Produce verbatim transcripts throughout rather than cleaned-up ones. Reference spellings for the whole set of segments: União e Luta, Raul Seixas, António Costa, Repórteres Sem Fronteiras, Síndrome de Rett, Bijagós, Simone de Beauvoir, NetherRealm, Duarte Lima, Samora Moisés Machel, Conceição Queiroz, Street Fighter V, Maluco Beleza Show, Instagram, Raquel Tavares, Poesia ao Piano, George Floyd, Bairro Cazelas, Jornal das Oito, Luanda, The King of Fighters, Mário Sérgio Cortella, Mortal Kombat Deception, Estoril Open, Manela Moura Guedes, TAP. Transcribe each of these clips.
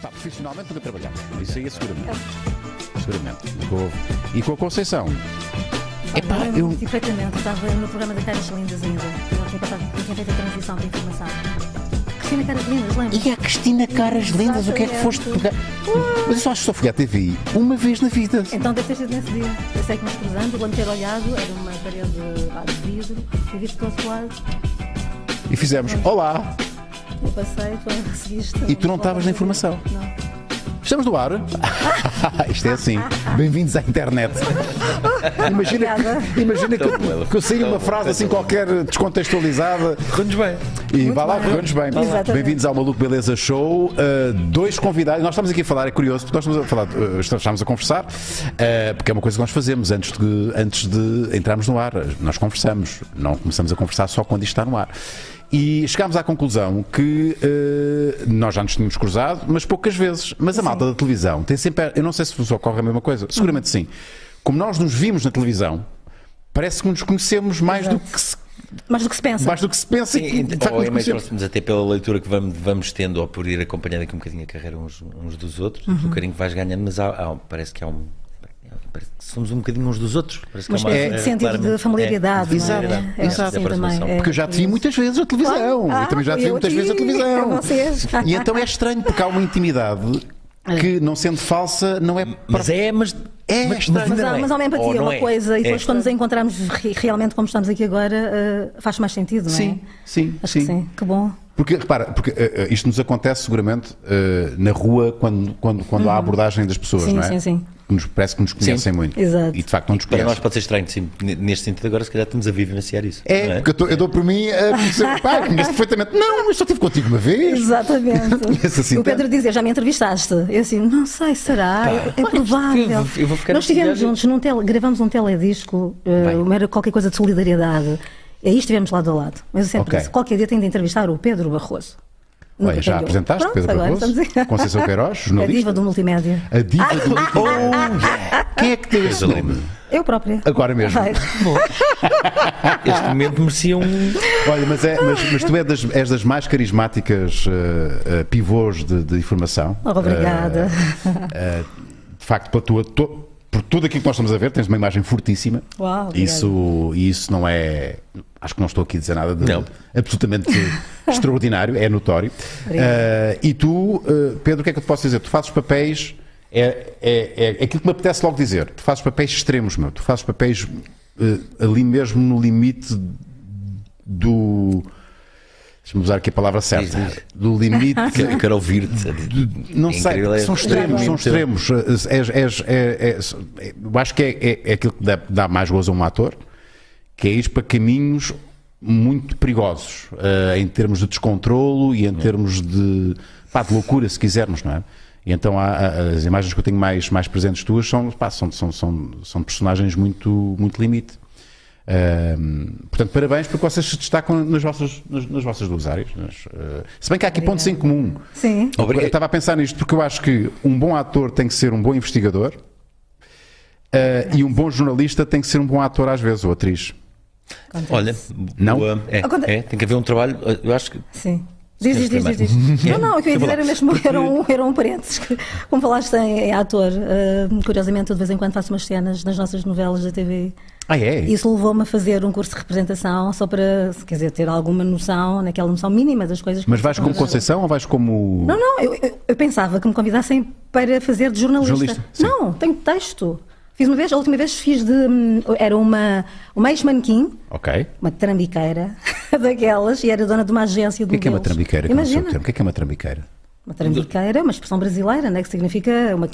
Pá, profissionalmente nunca trabalhar. Isso aí é seguramente. Seguramente. Com, e com a Conceição. É pá, eu. eu... Perfeitamente. Estava no programa da Caras Lindas ainda. Eu tinha feito a transição de informação. Cristina Caras Lindas, lembra? E a Cristina Caras Lindas, o que é que foste pegar? Mas eu só acho que só fui à T V I uma vez na vida. Então deve ter sido nesse dia. Eu sei que nós cruzamos, o lembro ter olhado, era uma parede de vidro, e vi-te para o outro lado. E fizemos, olá! Eu passei, tu não recebiste. E tu não estavas na informação? Não. Estamos no ar? Isto é assim. Bem-vindos à internet. Imagina que, imagina que, eu, que eu saí uma frase assim qualquer descontextualizada. Correu-nos bem. E vai lá, correu-nos bem. Bem-vindos ao Maluco Beleza Show. Uh, dois convidados. Nós estamos aqui a falar, é curioso, porque nós estamos a, falar, uh, estamos a conversar, uh, porque é uma coisa que nós fazemos antes de, antes de entrarmos no ar. Nós conversamos, não começamos a conversar só quando isto está no ar. E chegámos à conclusão que uh, nós já nos tínhamos cruzado, mas poucas vezes. Mas a malta da televisão tem sempre... Eu não sei se vos ocorre a mesma coisa. Seguramente sim. Como nós nos vimos na televisão, parece que nos conhecemos mais Exato. do que se... Mais do que se pensa. Mais do que se pensa. Sim, e, ou imaginamos até pela leitura que vamos, vamos tendo, ou por ir acompanhando aqui um bocadinho a carreira uns, uns dos outros, uhum. o carinho que vais ganhando, mas há, há, parece que há um... Parece que somos um bocadinho uns dos outros. Parece que mas é, é sentido de familiaridade, não é? É, é, exato. É, também, é, porque eu já te vi muitas vezes a televisão. Ah, ah, eu também já te vi muitas te... vezes a televisão. Vocês. E então é estranho, porque há uma intimidade que, não sendo falsa, não é. Mas é, mas. É, mas, mas, mas, há, mas há uma empatia, ou uma é. coisa, e depois é. quando nos encontramos realmente como estamos aqui agora, uh, faz mais sentido, não é? Sim, sim, acho sim. Que sim. Que bom. Porque, repara, porque, uh, isto nos acontece seguramente uh, na rua quando, quando, quando hum. há abordagem das pessoas, sim, não é? Sim, sim, sim. Nos, parece que nos conhecem sim. muito. Exato. E de facto não nos conhecem. Para nós pode ser estranho, sim. Neste sentido agora se calhar estamos a vivenciar isso. É, é? Porque eu, tô, eu dou por mim a conhecer, pá, conheço perfeitamente. Não, mas só estive contigo uma vez. Exatamente. Assim, o Pedro dizia, já me entrevistaste. Eu assim, não sei, será? Tá. É, é provável. Eu vou ficar nós estivemos juntos, num tele, gravamos um teledisco, uh, era qualquer coisa de solidariedade. E aí estivemos lado a lado. Mas eu sempre okay. disse, qualquer dia tenho de entrevistar o Pedro Barroso. Olha, já apresentaste Pronto, Pedro Barroso, Conceição Queiroz, jornalista. A diva do multimédia. A diva ah, do multimédia. Oh, yeah. Quem é que teve esse nome? Eu própria. Agora mesmo. Este momento merecia um... Olha, mas, é, mas, mas tu és das, és das mais carismáticas uh, uh, pivôs de, de informação. Oh, obrigada. Uh, uh, de facto, pela tua... To... Por tudo aquilo que nós estamos a ver, tens uma imagem fortíssima. Uau, isso, isso não é... Acho que não estou aqui a dizer nada de não. absolutamente extraordinário, é notório. Uh, e tu, uh, Pedro, o que é que eu te posso dizer? Tu fazes papéis... É, é, é aquilo que me apetece logo dizer. Tu fazes papéis extremos, meu. Tu fazes papéis uh, ali mesmo no limite do... Deixa-me usar aqui a palavra certa. Do limite. Eu quero ouvir-te. Não sei, são extremos, são extremos. Eu acho que é, é aquilo que dá, dá mais gozo a um ator, que é ir para caminhos muito perigosos, uh, em termos de descontrolo e em termos de, pá, de loucura, se quisermos, não é? E então há, as imagens que eu tenho mais, mais presentes tuas são, pá, são, são, são, são personagens muito, muito limite. Hum, portanto, parabéns porque vocês se destacam nas vossas, nas, nas vossas duas áreas. Mas, uh, se bem que há aqui Obrigada. pontos em comum. Sim. Obrigado. Eu estava a pensar nisto porque eu acho que um bom ator tem que ser um bom investigador uh, e um bom jornalista tem que ser um bom ator às vezes, ou atriz. Acontece. Olha, não? Boa, é, é, tem que haver um trabalho, eu acho que... Sim. Diz, diz, diz, diz, diz. Não, não, o que eu ia dizer era mesmo, era um, era um parênteses. Como falaste em ator, uh, curiosamente eu de vez em quando faço umas cenas nas nossas novelas da T V I. Ah, é? Isso levou-me a fazer um curso de representação só para, quer dizer, ter alguma noção, naquela noção mínima das coisas. Mas vais como Conceição ou vais como... Não, não, eu, eu, eu pensava que me convidassem para fazer de jornalista. Jornalista, sim. Não, tenho texto. Fiz uma vez, a última vez fiz de... Era uma, uma ex-manequim, okay. uma trambiqueira daquelas, e era dona de uma agência de modelos. O que é uma trambiqueira? Imagina. O que é que é uma trambiqueira? Uma trambiqueira, uma expressão brasileira, né, que significa uma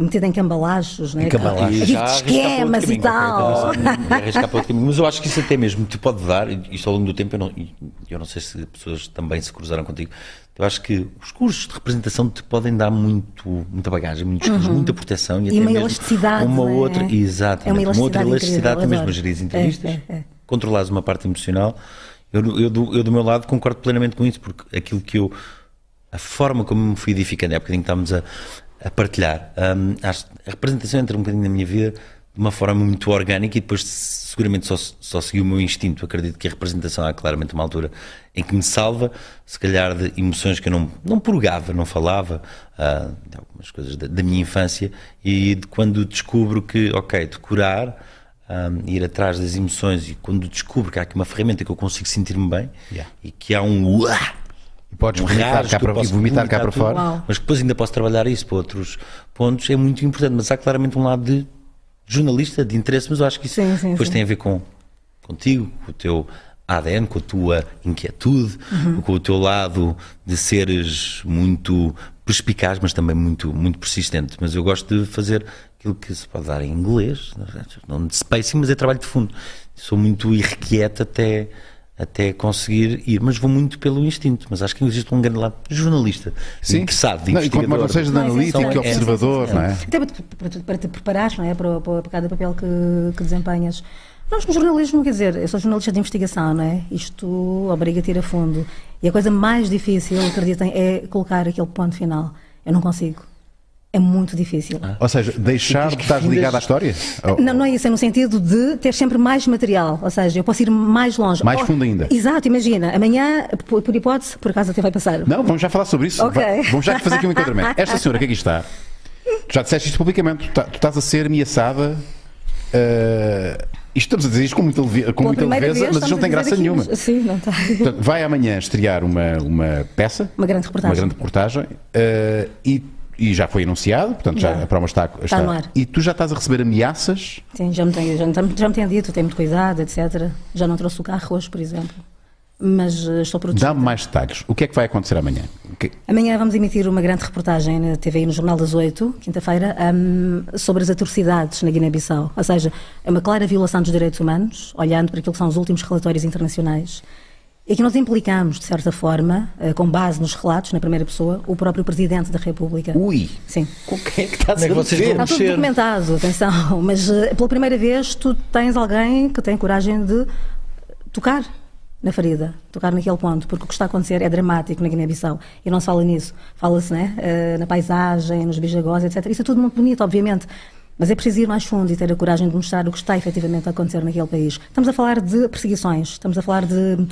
metida em cambalachos, né, cambalachos. De esquemas e tal. Mas eu acho que isso até mesmo te pode dar, isto ao longo do tempo, eu não, eu não sei se pessoas também se cruzaram contigo, eu acho que os cursos de representação te podem dar muito, muita bagagem, muitos uhum. cursos, muita proteção e, e até uma mesmo elasticidade, uma é? outra, exato, é uma, uma outra elasticidade, até mesmo a gerir as entrevistas, é, é, é. controlares uma parte emocional. Eu, eu, eu, do, eu do meu lado concordo plenamente com isso, porque aquilo que eu, a forma como me fui edificando, é um bocadinho que estamos a, a partilhar, um, a representação entra um bocadinho na minha vida de uma forma muito orgânica, e depois seguramente só, só segui o meu instinto. Acredito que a representação há claramente uma altura em que me salva, se calhar de emoções que eu não, não purgava, não falava, uh, de algumas coisas da, da minha infância, e de quando descubro que, ok, decorar, um, ir atrás das emoções, e quando descubro que há aqui uma ferramenta que eu consigo sentir-me bem, yeah, e que há um... Uah! E podes vomitar cá para, vomitar cá para fora. Uau. Mas depois ainda posso trabalhar isso para outros pontos, é muito importante, mas há claramente um lado de jornalista, de interesse, mas eu acho que isso sim, sim, depois sim. tem a ver com, contigo, com o teu A D N, com a tua inquietude, uhum, com o teu lado de seres muito perspicaz, mas também muito, muito persistente. Mas eu gosto de fazer aquilo que se pode dar em inglês, não de spacing, mas é trabalho de fundo. Sou muito irrequieto até... até conseguir ir, mas vou muito pelo instinto, mas acho que existe um grande lado jornalista, sim, interessado, de investigador. Não, e quanto mais não de analítico e observador, é, não é? Até para, para te preparares, não é, para, para cada papel que, que desempenhas. Nós, no jornalismo, quer dizer, eu sou jornalista de investigação, não é? Isto obriga-te a ir a fundo. E a coisa mais difícil, acreditem, é colocar aquele ponto final. Eu não consigo. É muito difícil. Ah. Ou seja, deixar de estar ligado à história? Não, não é isso, é no sentido de ter sempre mais material, ou seja, eu posso ir mais longe. Mais fundo ainda. Exato, imagina, amanhã, por, por hipótese, por acaso até vai passar. Não, vamos já falar sobre isso, okay. Vamos já fazer aqui um enquadramento. Esta senhora que aqui está, já disseste isto publicamente, tu, tu estás a ser ameaçada... Uh... Estamos a dizer isto com muita, leve... com muita leveza, mas isto não tem graça aqui, nenhuma. Mas... Sim, não está. Portanto, vai amanhã estrear uma, uma peça, uma grande reportagem, uma grande reportagem uh, e, e já foi anunciado, portanto já, já a prova está, está... está no ar. E tu já estás a receber ameaças? Sim, já me tenho, já me, já me tenho dito, tenho muito cuidado, etcétera. Já não trouxe o carro hoje, por exemplo. Mas estou protegida. Dá-me mais detalhes. O que é que vai acontecer amanhã? Que... Amanhã vamos emitir uma grande reportagem na T V I, no Jornal das Oito, quinta-feira, um, sobre as atrocidades na Guiné-Bissau. Ou seja, é uma clara violação dos direitos humanos, olhando para aquilo que são os últimos relatórios internacionais, e que nós implicamos, de certa forma, com base nos relatos, na primeira pessoa, o próprio Presidente da República. Ui! Sim. Com quem é que está a ser? Está tudo documentado, atenção. Mas, pela primeira vez, tu tens alguém que tem coragem de tocar na ferida, tocar naquele ponto, porque o que está a acontecer é dramático na Guiné-Bissau, e não se fala nisso, fala-se, né, na paisagem, nos bijagós, etcétera. Isso é tudo muito bonito, obviamente, mas é preciso ir mais fundo e ter a coragem de mostrar o que está efetivamente a acontecer naquele país. Estamos a falar de perseguições, estamos a falar de,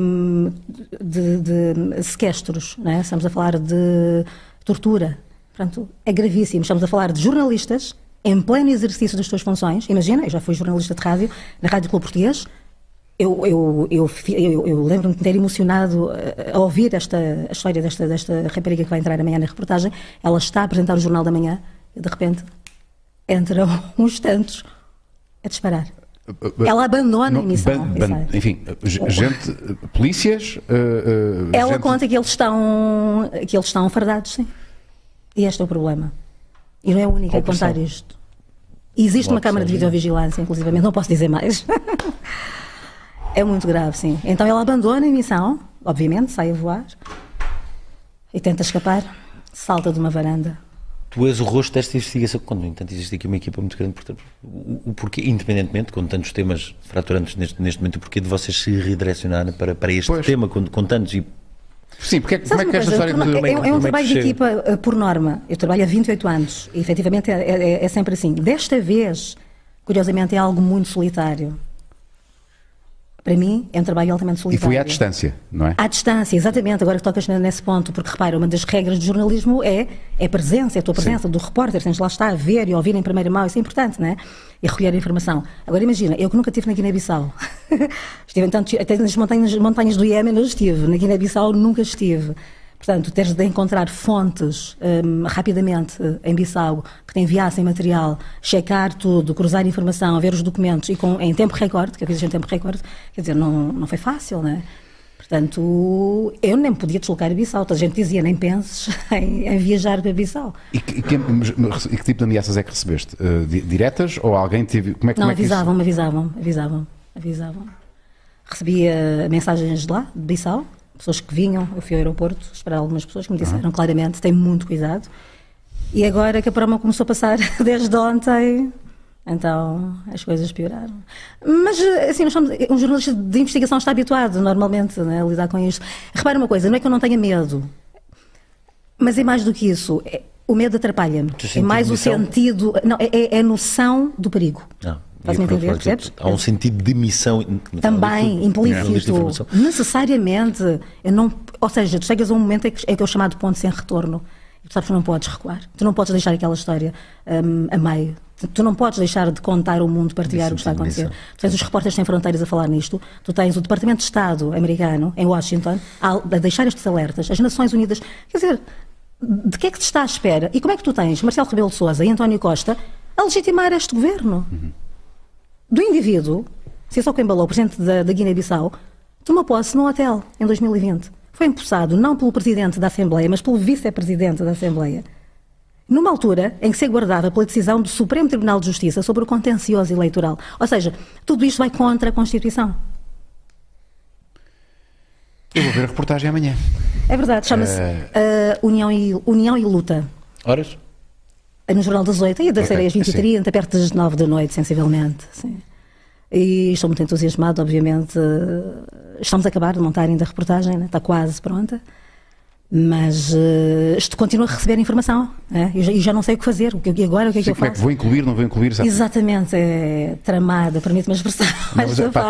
um, de, de sequestros, né? Estamos a falar de tortura, portanto, é gravíssimo. Estamos a falar de jornalistas em pleno exercício das suas funções. Imagina, eu já fui jornalista de rádio, na Rádio Clube Português. Eu, eu, eu, eu, eu lembro-me de ter emocionado a ouvir esta, a história desta, desta rapariga que vai entrar amanhã na reportagem. Ela está a apresentar o Jornal da Manhã e de repente entra uns tantos a disparar. Ela abandona não, a emissão. Ban, ban, enfim, gente, polícias... Uh, uh, ela gente... conta que eles, estão, que eles estão fardados, sim. E este é o problema. E não é a única a contar isto. E existe uma câmara de videovigilância, inclusivamente, não posso dizer mais. É muito grave, sim. Então ela abandona a missão, obviamente, sai a voar e tenta escapar, salta de uma varanda. Tu és o rosto desta investigação, quando, no entanto, existe aqui uma equipa muito grande, portanto, o, o porquê, independentemente, com tantos temas fraturantes neste, neste momento, o porquê de vocês se redirecionarem para, para este pois. tema, com, com tantos e... Sim, porque é, como é que esta história... É um trabalho de equipa, por norma. Eu trabalho há vinte e oito anos e, efetivamente, é, é, é sempre assim. Desta vez, curiosamente, é algo muito solitário. Para mim, é um trabalho altamente solidário. E foi à distância, não é? À distância, exatamente. Agora que tocas nesse ponto, porque repara, uma das regras do jornalismo é, é a presença, é a tua presença, sim, do repórter. Tens lá estar a ver e ouvir em primeira mão, isso é importante, não é? E recolher a informação. Agora imagina, eu que nunca estive na Guiné-Bissau. Estive, tanto, até nas montanhas, montanhas do Iémen eu estive, na Guiné-Bissau nunca estive. Portanto, tens de encontrar fontes hum, rapidamente em Bissau, que te enviassem material, checar tudo, cruzar informação, ver os documentos, e com, em tempo recorde, que eu fiz em tempo recorde, quer dizer, não, não foi fácil, não é? Portanto, eu nem podia deslocar a Bissau, toda a gente dizia, nem penses em, em viajar para Bissau. E que, e, que, e que tipo de ameaças é que recebeste? Uh, diretas ou alguém teve... Como é, não, avisavam-me, é avisavam-me, avisavam-me, avisavam-me. Recebia mensagens de lá, de Bissau, pessoas que vinham, eu fui ao aeroporto esperar algumas pessoas que me disseram, uhum, claramente, tem muito cuidado. E agora que a prova começou a passar desde ontem, então as coisas pioraram. Mas, assim, nós somos, um jornalista de investigação está habituado, normalmente, né, a lidar com isto. Repara uma coisa, não é que eu não tenha medo, mas é mais do que isso. É, O medo atrapalha-me. É mais o sentido... Não, é, é a noção do perigo. Não. Faz-me entender, percebes? Há um sentido de missão... Também, implícito. Necessariamente. Eu não, ou seja, tu chegas a um momento em que é o chamado ponto sem retorno. Tu sabes que não podes recuar. Tu não podes deixar aquela história um, a meio. Tu não podes deixar de contar ao mundo, partilhar isso, o que está a acontecer. Isso. Tu tens os Repórteres Sem Fronteiras a falar nisto, tu tens o Departamento de Estado americano, em Washington, a deixar estes alertas, as Nações Unidas. Quer dizer, de que é que te está à espera? E como é que tu tens Marcelo Rebelo de Sousa e António Costa a legitimar este governo? Uhum. Do indivíduo, se é só quem embalou, o presidente da, da Guiné-Bissau, tomou posse num hotel em dois mil e vinte. Foi empossado não pelo presidente da Assembleia, mas pelo vice-presidente da Assembleia. Numa altura em que se aguardava pela decisão do Supremo Tribunal de Justiça sobre o contencioso eleitoral. Ou seja, tudo isto vai contra a Constituição. Eu vou ver a reportagem amanhã. É verdade, chama-se uh... uh, União, e, União e Luta. Horas? No Jornal das Oito, ia das okay. Areias vinte e trinta, perto das nove da noite, sensivelmente. Sim. E estou muito entusiasmado, obviamente. Estamos a acabar de montar ainda a reportagem, né? Está quase pronta. Mas uh, continuo a receber informação, né? E já, já não sei o que fazer, o que agora, o que é que eu faço? Como é que vou incluir, não vou incluir? Sabe? Exatamente, é tramada, permite-me a expressão.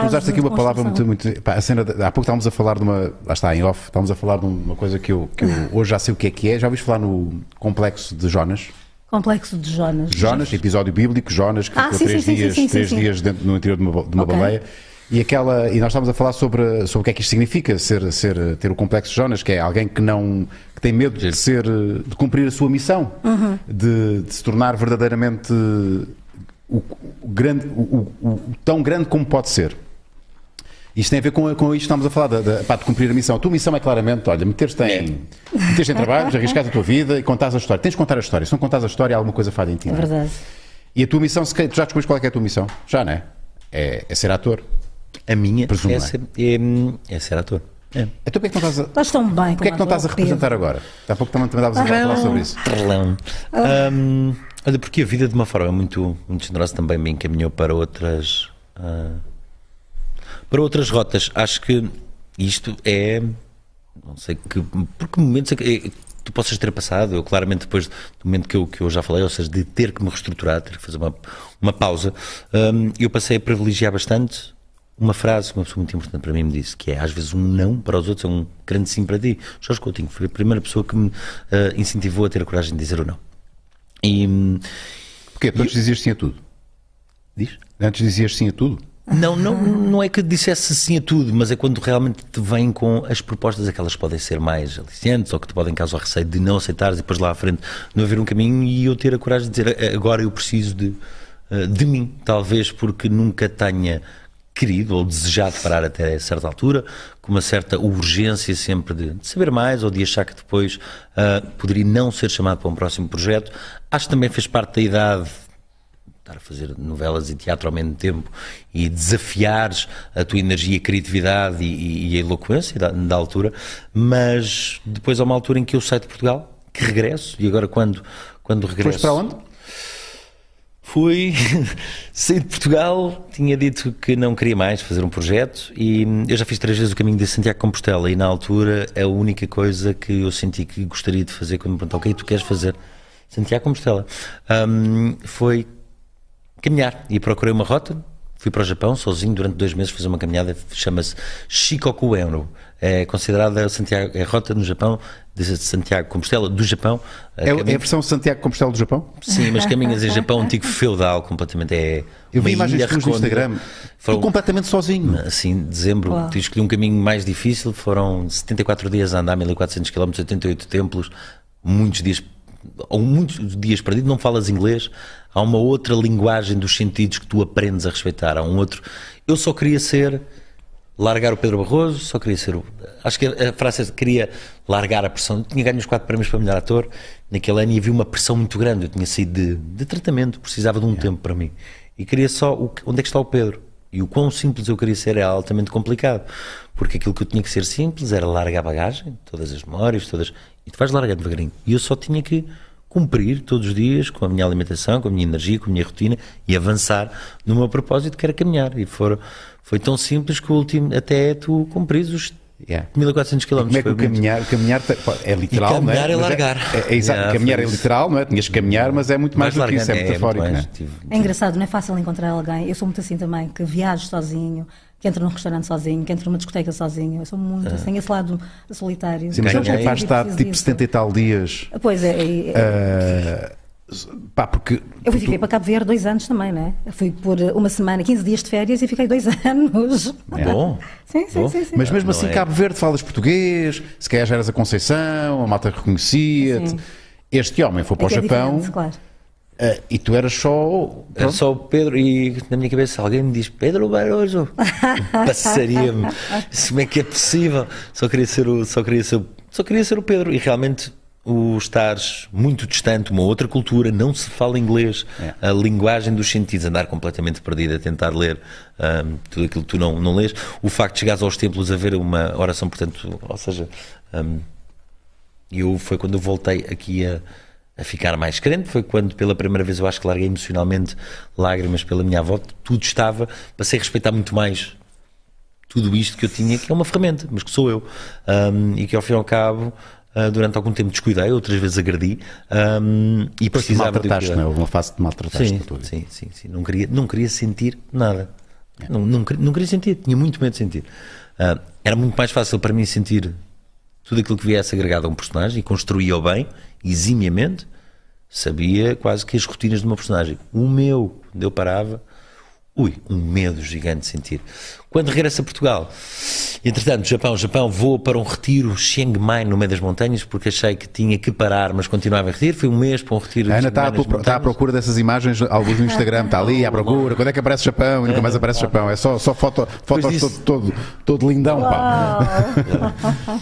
Usaste aqui uma palavra muito... muito pá, a cena de, há pouco estávamos a falar de uma... Lá está, em off, estávamos a falar de uma coisa que eu, que eu hoje já sei o que é que é. Já ouviste falar no Complexo de Jonas? Complexo de Jonas. Jonas, episódio bíblico, Jonas, que ah, ficou sim, três sim, dias, sim, sim, três sim, sim. dias dentro, no interior de uma, de uma okay. baleia. E, aquela, e nós estávamos a falar sobre, sobre o que é que isto significa, ser, ser, ter o complexo de Jonas, que é alguém que, não, que tem medo de, ser, de cumprir a sua missão, uhum. de, de se tornar verdadeiramente o, o, grande, o, o, o tão grande como pode ser. Isto tem a ver com, com isto que estamos a falar, de, de, pá, de cumprir a missão. A tua missão é claramente, olha, meter-te em, meter-te em trabalhos, arriscar a tua vida e contares a história. Tens de contar a história, se não contares a história alguma coisa falha em ti. É verdade. E a tua missão, se, tu já descobriste qual é, que é a tua missão? Já, não é? É, é ser ator. A minha é ser, é, é ser ator. É. Então porquê é que não estás a... Estás tão bem. Porquê é que não estás a representar agora? Há pouco também estavas a falar sobre isso. Um, olha, porque a vida de uma forma muito, muito generosa também me encaminhou para outras... Uh, para outras rotas. Acho que isto é... Não sei que... Por que momentos é que... É, tu possas ter passado, eu claramente depois do momento que eu, que eu já falei, ou seja, de ter que me reestruturar, ter que fazer uma, uma pausa, um, eu passei a privilegiar bastante uma frase que uma pessoa muito importante para mim me disse, que é, às vezes um não para os outros é um grande sim para ti. Jorge Coutinho foi a primeira pessoa que me uh, incentivou a ter a coragem de dizer o não. E, porque antes dizias sim a tudo? Diz? Antes dizias sim a tudo? Não, não, não é que dissesse sim a tudo, mas é quando realmente te vêm com as propostas, aquelas que podem ser mais aliciantes ou que te podem causar receio de não aceitares e depois lá à frente não haver um caminho e eu ter a coragem de dizer agora eu preciso de, de mim, talvez porque nunca tenha querido ou desejado parar até a certa altura, com uma certa urgência sempre de, de saber mais ou de achar que depois uh, poderia não ser chamado para um próximo projeto. Acho que também fez parte da idade... estar a fazer novelas e teatro ao mesmo tempo e desafiares a tua energia, a criatividade e, e, e a eloquência da, da altura, mas depois há uma altura em que eu saio de Portugal, que regresso, e agora quando, quando regresso... Foste para onde? Fui, saí de Portugal, tinha dito que não queria mais fazer um projeto e eu já fiz três vezes o caminho de Santiago Compostela e na altura a única coisa que eu senti que gostaria de fazer quando me perguntaram o que é que tu queres fazer, Santiago Compostela, um, foi... caminhar, e procurei uma rota, fui para o Japão sozinho durante dois meses fazer uma caminhada, chama-se Shikoku-en, é considerada Santiago, é a rota no Japão, de Santiago Compostela, do Japão. É, caminho... é a versão Santiago Compostela do Japão? Sim, mas caminhas em Japão antigo feudal, completamente, é... Eu vi imagens no Instagram, foram... tu completamente sozinho. Assim, dezembro, Uau. escolhi um caminho mais difícil, foram setenta e quatro dias a andar, mil e quatrocentos quilómetros, oitenta e oito templos, muitos dias... ou muitos dias perdidos, não falas inglês, há uma outra linguagem dos sentidos que tu aprendes a respeitar, há um outro... Eu só queria ser, largar o Pedro Barroso, só queria ser o... Acho que a frase é, queria largar a pressão, eu tinha ganho os quatro prémios para melhor ator, naquele ano e havia uma pressão muito grande, eu tinha saído de, de tratamento, precisava de um é. tempo para mim, e queria só, o, onde é que está o Pedro? E o quão simples eu queria ser é altamente complicado, porque aquilo que eu tinha que ser simples era largar a bagagem, todas as memórias, todas... E tu vais largar devagarinho. E eu só tinha que cumprir todos os dias com a minha alimentação, com a minha energia, com a minha rotina e avançar no meu propósito que era caminhar. E for, foi tão simples que o último, até tu cumpris os Yeah. mil e quatrocentos quilómetros. Como é que o caminhar, muito... caminhar é literal, e caminhar não é? É largar. É, é, é, é, yeah, caminhar é literal, não é? Tinhas que caminhar, mas é muito mais, mais do que isso, é, é metafórico. É, é, né? É engraçado, não é fácil encontrar alguém. Eu sou muito assim também, que viajo sozinho, que entro num restaurante sozinho, que entro numa discoteca sozinho. Eu sou muito ah. assim, esse lado solitário. Sim, mas é capaz de estar tipo setenta e tal dias. Pois é. é, é... Uh... Pá, porque, porque eu fiquei tu... para Cabo Verde dois anos também, não é? Fui por uma semana, quinze dias de férias e fiquei dois anos. É. Bom. Sim, sim, bom. Sim, sim. Mas mesmo não assim, é. Cabo Verde, falas português, se calhar já eras a Conceição, a malta reconhecia-te. Este homem foi para é o Japão é claro. uh, e tu eras só... Era só o Pedro e na minha cabeça alguém me diz Pedro Barroso, passaria-me. Como é que é possível? Só queria ser o, só queria ser, só queria ser o Pedro e realmente... o estar muito distante, uma outra cultura, não se fala inglês, é. A linguagem dos sentidos, andar completamente perdido a tentar ler um, tudo aquilo que tu não, não lês, o facto de chegares aos templos a ver uma oração, portanto, ou seja, um, eu foi quando eu voltei aqui a, a ficar mais crente, foi quando pela primeira vez eu acho que larguei emocionalmente lágrimas pela minha avó, tudo estava, passei a respeitar muito mais tudo isto que eu tinha, que é uma ferramenta, mas que sou eu, um, e que ao fim e ao cabo... Uh, durante algum tempo descuidei, outras vezes agredi um, e precisava de maltrataste, não é? Uma fase de maltrataste. Sim, sim, sim, sim. Não queria, não queria sentir nada. É. Não, não, queria, não queria sentir, tinha muito medo de sentir. Uh, era muito mais fácil para mim sentir tudo aquilo que viesse agregado a um personagem e construía-o bem, eximiamente, sabia quase que as rotinas de uma personagem. O meu, quando eu parava, ui, um medo gigante de sentir. Quando regresso a Portugal... Entretanto, Japão, Japão, vou para um retiro Chiang Mai no meio das montanhas, porque achei que tinha que parar, mas continuava a retiro. Foi um mês para um retiro. A Ana está, pro, está à procura dessas imagens, alguns no Instagram, está ali à procura. Quando é que aparece Japão? E nunca mais aparece Japão. É só, só foto, fotos disso, todo, todo, todo lindão. Pá.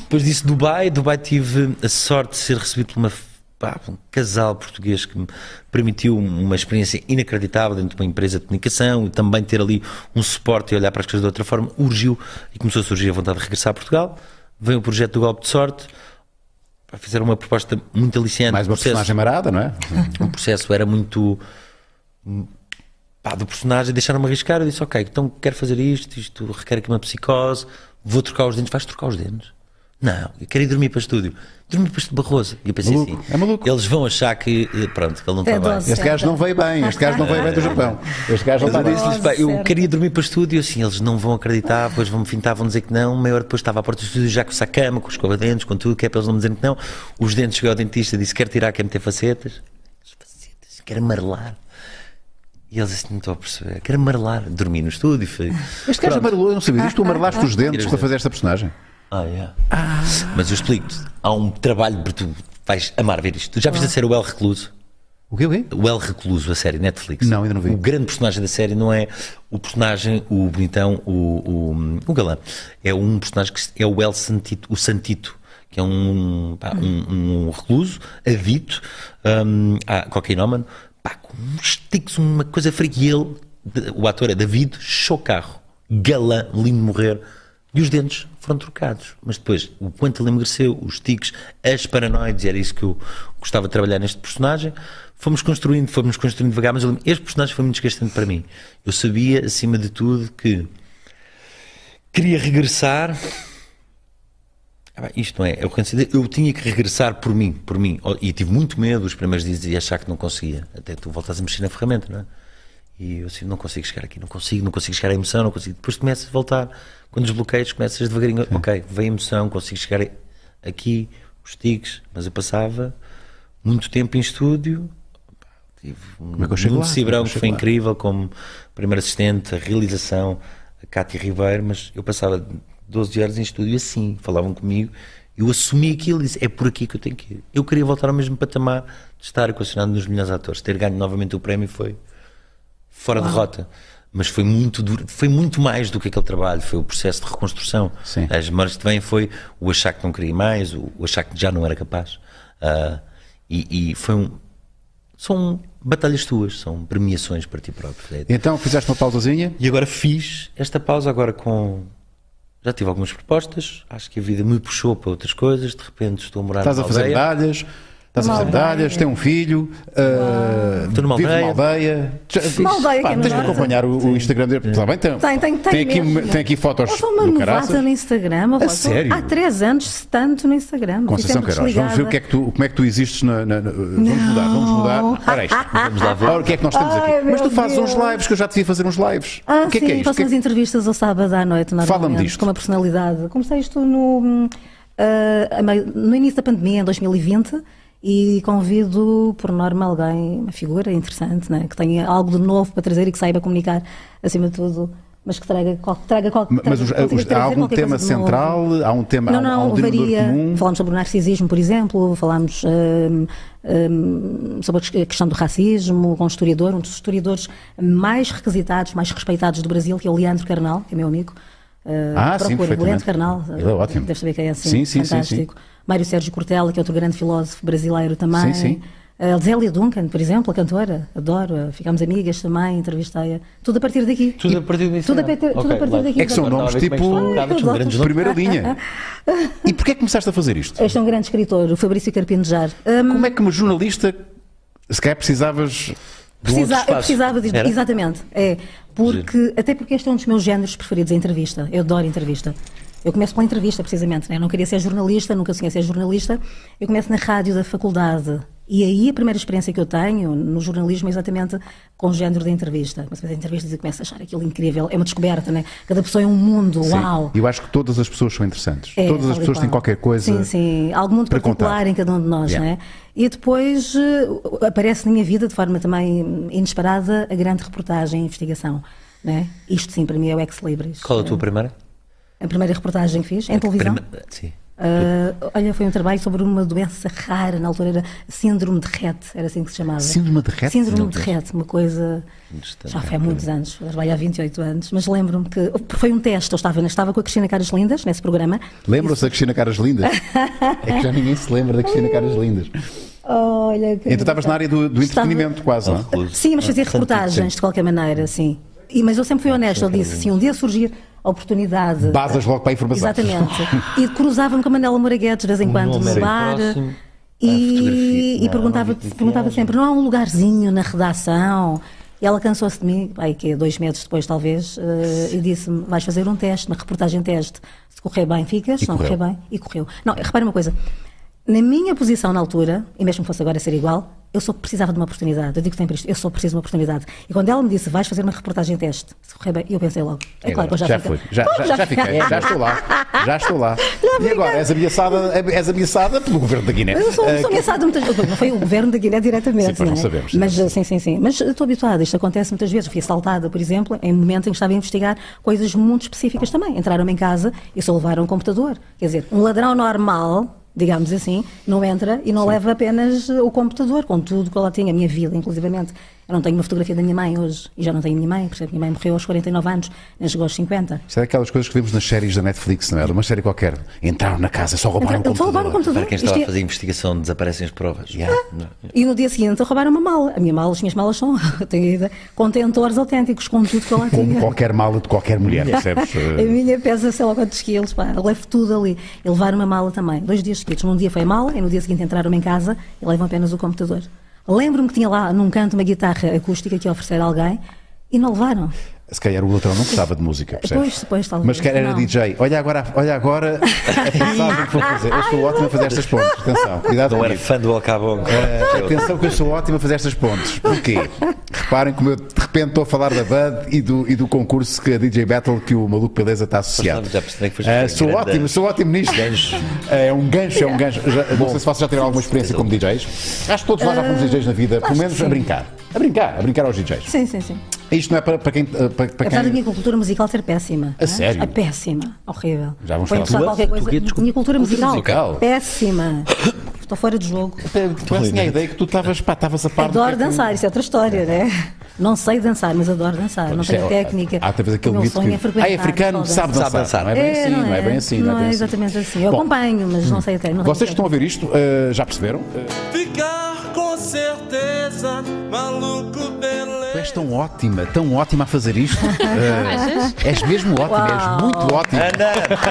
Depois disso, Dubai. Dubai tive a sorte de ser recebido por uma, pá, um casal português que me permitiu uma experiência inacreditável dentro de uma empresa de comunicação e também ter ali um suporte e olhar para as coisas de outra forma, urgiu e começou a surgir a vontade de regressar a Portugal. Veio o projeto do Golpe de Sorte, fizeram uma proposta muito aliciante. Mais uma processo, personagem marada, não é? O processo era muito... pá, do personagem, deixaram-me arriscar. Eu disse, ok, então quero fazer isto, isto requer aqui uma psicose, vou trocar os dentes. Vais trocar os dentes? Não, eu quero ir dormir para o estúdio. Dormir para o estúdio Barroso. E eu pensei maluco, assim, é maluco. Eles vão achar que, pronto, que ele não está bem. Este gajo não veio bem, este gajo não veio bem do Japão. Este gajo não está bem. Eu queria dormir para o estúdio, assim, eles não vão acreditar, depois vão me fintar, vão dizer que não. Meia hora depois estava à porta do estúdio já com o sacama, com os escova-dentes, com tudo, que é para eles não me dizerem que não. Os dentes, cheguei ao dentista, disse, quero tirar, quero meter facetas. As facetas, quero amarelar. E eles assim, não estou a perceber, quero amarelar. Dormi no estúdio. Foi... Este gajo amarelou, eu não sabia. Diz, tu amarelaste os dentes para fazer esta personagem. Ah, yeah. ah. Mas eu explico-te, há um trabalho, tu vais amar ver isto. Tu já viste ah. a série El well Recluso? O quê, o quê? El well Recluso, a série Netflix. Não, ainda não vi. O grande personagem da série não é o personagem, o bonitão, o, o, o galã. É um personagem que é o El Santito, o Santito, que é um, pá, um, um recluso, adito, um, ah, cocainómano, pá, com uns tiques, uma coisa fria. E ele, o ator é David Chocarro, galã, lindo de morrer. E os dentes foram trocados, mas depois o quanto ele emagreceu, os tiques, as paranoides, era isso que eu gostava de trabalhar neste personagem. Fomos construindo, fomos construindo devagar, mas este personagem foi muito desgastante para mim. Eu sabia, acima de tudo, que queria regressar... Ah, bem, isto não é, eu, eu tinha que regressar por mim, por mim, e tive muito medo os primeiros dias de achar que não conseguia, até tu voltas a mexer na ferramenta, não é? E eu assim, não consigo chegar aqui, não consigo, não consigo chegar à emoção, não consigo. Depois começas a voltar, quando desbloqueias, começas devagarinho, sim. Ok, vem a emoção, consigo chegar aqui, os tiques, mas eu passava muito tempo em estúdio, tive um Cibrão que foi incrível, como primeiro assistente, a realização, a Cátia Ribeiro, mas eu passava doze horas em estúdio assim, falavam comigo, eu assumi aquilo e disse, é por aqui que eu tenho que ir. Eu queria voltar ao mesmo patamar de estar equacionado nos melhores atores, ter ganho novamente o prémio foi... fora de rota, mas foi muito duro, foi muito mais do que aquele trabalho, foi o processo de reconstrução. Sim. As memórias que vêm foi o achar que não queria mais, o achar que já não era capaz. Uh, e, e foi um. São batalhas tuas, são premiações para ti próprio. Então fizeste uma pausazinha? E agora fiz esta pausa, agora com. Já tive algumas propostas, acho que a vida me puxou para outras coisas, de repente estou a morar. Estás a fazer medalhas? Está sem sandálias, tem um filho, uh, vive numa aldeia. aldeia. Uma aldeia Pá, que é tens de acompanhar o, o Instagram dele. Está bem? Tem, tem, tem, tem, aqui, tem aqui fotos do uma novata no Instagram. A sério? Há três anos, tanto no Instagram. Conceição Queiroz, vamos ver o que é que tu, como é que tu existes. Na, na, na, vamos mudar, vamos mudar. Para isto. Vamos lá ver. Ora, o que é que nós temos aqui? Ai, mas tu fazes Deus. uns lives, que eu já te vi fazer uns lives. Ah, o que é sim, que é isto? Faço umas entrevistas ao sábado à noite, normalmente. Disto. Com uma personalidade. Comecei isto no, uh, no início da pandemia, em dois mil e vinte. E convido, por norma, alguém, uma figura interessante, né? Que tenha algo de novo para trazer e que saiba comunicar, acima de tudo, mas que traga, traga qualquer coisa. Mas os, os, há algum tema central? Novo. Há um tema não, não, há um varia. Comum? Falámos sobre o narcisismo, por exemplo, falámos um, um, sobre a questão do racismo, com um historiador, um dos historiadores mais requisitados, mais respeitados do Brasil, que é o Leandro Karnal, que é meu amigo. Uh, ah, procura, sim, perfeitamente. Leandro Karnal, ele é ótimo. Deve saber quem é, assim, sim, sim, fantástico. Sim, sim. Mário Sérgio Cortella, que é outro grande filósofo brasileiro também. Sim, sim. A Zélia Duncan, por exemplo, a cantora, adoro, ficámos amigas também, entrevistei-a. Tudo a partir daqui. Tudo a partir daqui. Tudo a partir, okay, tudo a partir claro. daqui. É que são nomes tipo ah, primeira linha. E porquê é que começaste a fazer isto? Este é um grande escritor, o Fabrício Carpinejar. Um... Como é que uma jornalista, se calhar precisavas... Precisa, eu precisava disso, exatamente, é, porque, até porque este é um dos meus géneros preferidos, a entrevista, eu adoro entrevista, eu começo pela entrevista precisamente, né? Eu não queria ser jornalista, nunca sonhei ser jornalista, eu começo na rádio da faculdade e aí a primeira experiência que eu tenho no jornalismo é exatamente com o género da entrevista, começo a fazer entrevistas e começo a achar aquilo incrível, é uma descoberta, né? Cada pessoa é um mundo, sim. Uau! Eu acho que todas as pessoas são interessantes, é, todas as pessoas têm qualquer coisa sim, sim. Algo muito particular contar. Em cada um de nós, yeah. Não é? E depois aparece na minha vida, de forma também inesperada, a grande reportagem e investigação. Não é? Isto sim, para mim é o Ex Libris. Qual a tua primeira? A primeira reportagem que fiz, em televisão. Prima... Sim. Uh, olha, foi um trabalho sobre uma doença rara, na altura era Síndrome de Rett, era assim que se chamava. Síndrome de Rett? Síndrome Não, de Rett, uma coisa... Já foi há muitos anos, trabalhei há vinte e oito anos, mas lembro-me que... Foi um teste, eu estava, eu estava com a Cristina Caras Lindas, nesse programa. Lembram-se da Cristina Caras Lindas? É que já ninguém se lembra da Cristina Caras Lindas. Olha, que... Então estavas na área do, do entretenimento, estava... quase, não? Sim, mas fazia reportagens, de qualquer maneira, sim. E, mas eu sempre fui honesta, eu disse, se um dia surgir... oportunidade. Basas logo para a informação. Exatamente. E cruzava-me com a Manela Moura Guedes de vez em quando no bar e, e perguntava, perguntava sempre, não há um lugarzinho na redação? E ela cansou-se de mim, aí que dois meses depois talvez, uh, e disse-me, vais fazer um teste, uma reportagem teste, se correr bem ficas, se não correr bem, e correu. Não, repara uma coisa, na minha posição na altura, e mesmo que fosse agora ser igual, eu só precisava de uma oportunidade, eu digo sempre isto, eu só preciso de uma oportunidade. E quando ela me disse, vais fazer uma reportagem teste, se correr bem, eu pensei logo, é, é claro que eu já, já fui. Já, já, já, já fiquei, já estou lá, já estou lá. Já e agora, és ameaçada, és ameaçada pelo governo da Guiné. Mas eu sou, ah, sou que... ameaçada muitas vezes, não foi o governo da Guiné diretamente, sim, não, não sabemos. Mas, sim, sim, sim, mas estou habituada, isto acontece muitas vezes, fui assaltada, por exemplo, em um momento em que estava a investigar coisas muito específicas também, entraram-me em casa e só levaram um computador, quer dizer, um ladrão normal... digamos assim, não entra e não sim. leva apenas o computador, com tudo que ela tinha, a minha vida, inclusivamente. Eu não tenho uma fotografia da minha mãe hoje, e já não tenho a minha mãe, por exemplo, minha mãe morreu aos quarenta e nove anos, nem chegou aos cinquenta. Isso é daquelas coisas que vimos nas séries da Netflix, não era? Uma série qualquer. Entraram na casa, só roubaram então, o computador. Roubaram o computador. Para quem estava Isto... a fazer investigação, desaparecem as provas. Yeah. Ah, e no dia seguinte roubaram uma mala. A minha mala, as minhas malas são contentores autênticos, com tudo que ela tinha. Como qualquer mala de qualquer mulher, percebes? A minha pesa, sei lá quantos quilos, pá, levo tudo ali. E levaram uma mala também, dois dias seguidos. Num dia foi a mala, e no dia seguinte entraram em casa e levam apenas o computador. Lembro-me que tinha lá num canto uma guitarra acústica que ia oferecer a alguém e não levaram. Se calhar o ladrão não gostava de música, percebes? Pois, pois, talvez. Mas se calhar era D J. Olha agora, olha agora a pensagem que vou fazer. Eu sou ótimo a fazer estas pontes. Atenção, cuidado. Eu era fã do El Cabo. Uh, atenção que eu sou ótimo a fazer estas pontes. Porquê? Reparem como eu de repente estou a falar da band e do, e do concurso que a D J Battle que o Maluco Beleza está associado. Já percebi que uh, sou grande... ótimo, sou ótimo nisto. Gancho. Uh, é um gancho, é um gancho. Já, não sei se vocês já tiveram alguma experiência como D Js. Acho que todos nós já fomos D Js na vida, pelo menos a brincar. A brincar, a brincar aos D Js. Sim, sim, sim. Isto não é para, para quem... Para, para Apesar quem... da minha cultura musical ser péssima. A é? sério? A péssima. Horrível. Já vamos falar sobre qualquer coisa. Desculpa. Minha cultura musical, musical. Péssima. Estou fora de jogo. Parece a ideia que tu estavas a par... Adoro dançar, isso é outra história, não é? Não sei dançar, mas adoro dançar. Pois não tenho é, técnica. Há talvez aquele mito que... Ah, é africano, sabe dançar. Sabe dançar. Não é bem é, assim, não é, não é bem assim. Não, não é, é exatamente assim. assim. Eu Bom, acompanho, mas hum. não sei até. Não vocês que estão a ver isto, já perceberam? Ficar com certeza, maluco beleza. Tu és tão ótima, tão ótima a fazer isto. uh, és mesmo ótima, uau. És muito ótima. Ana,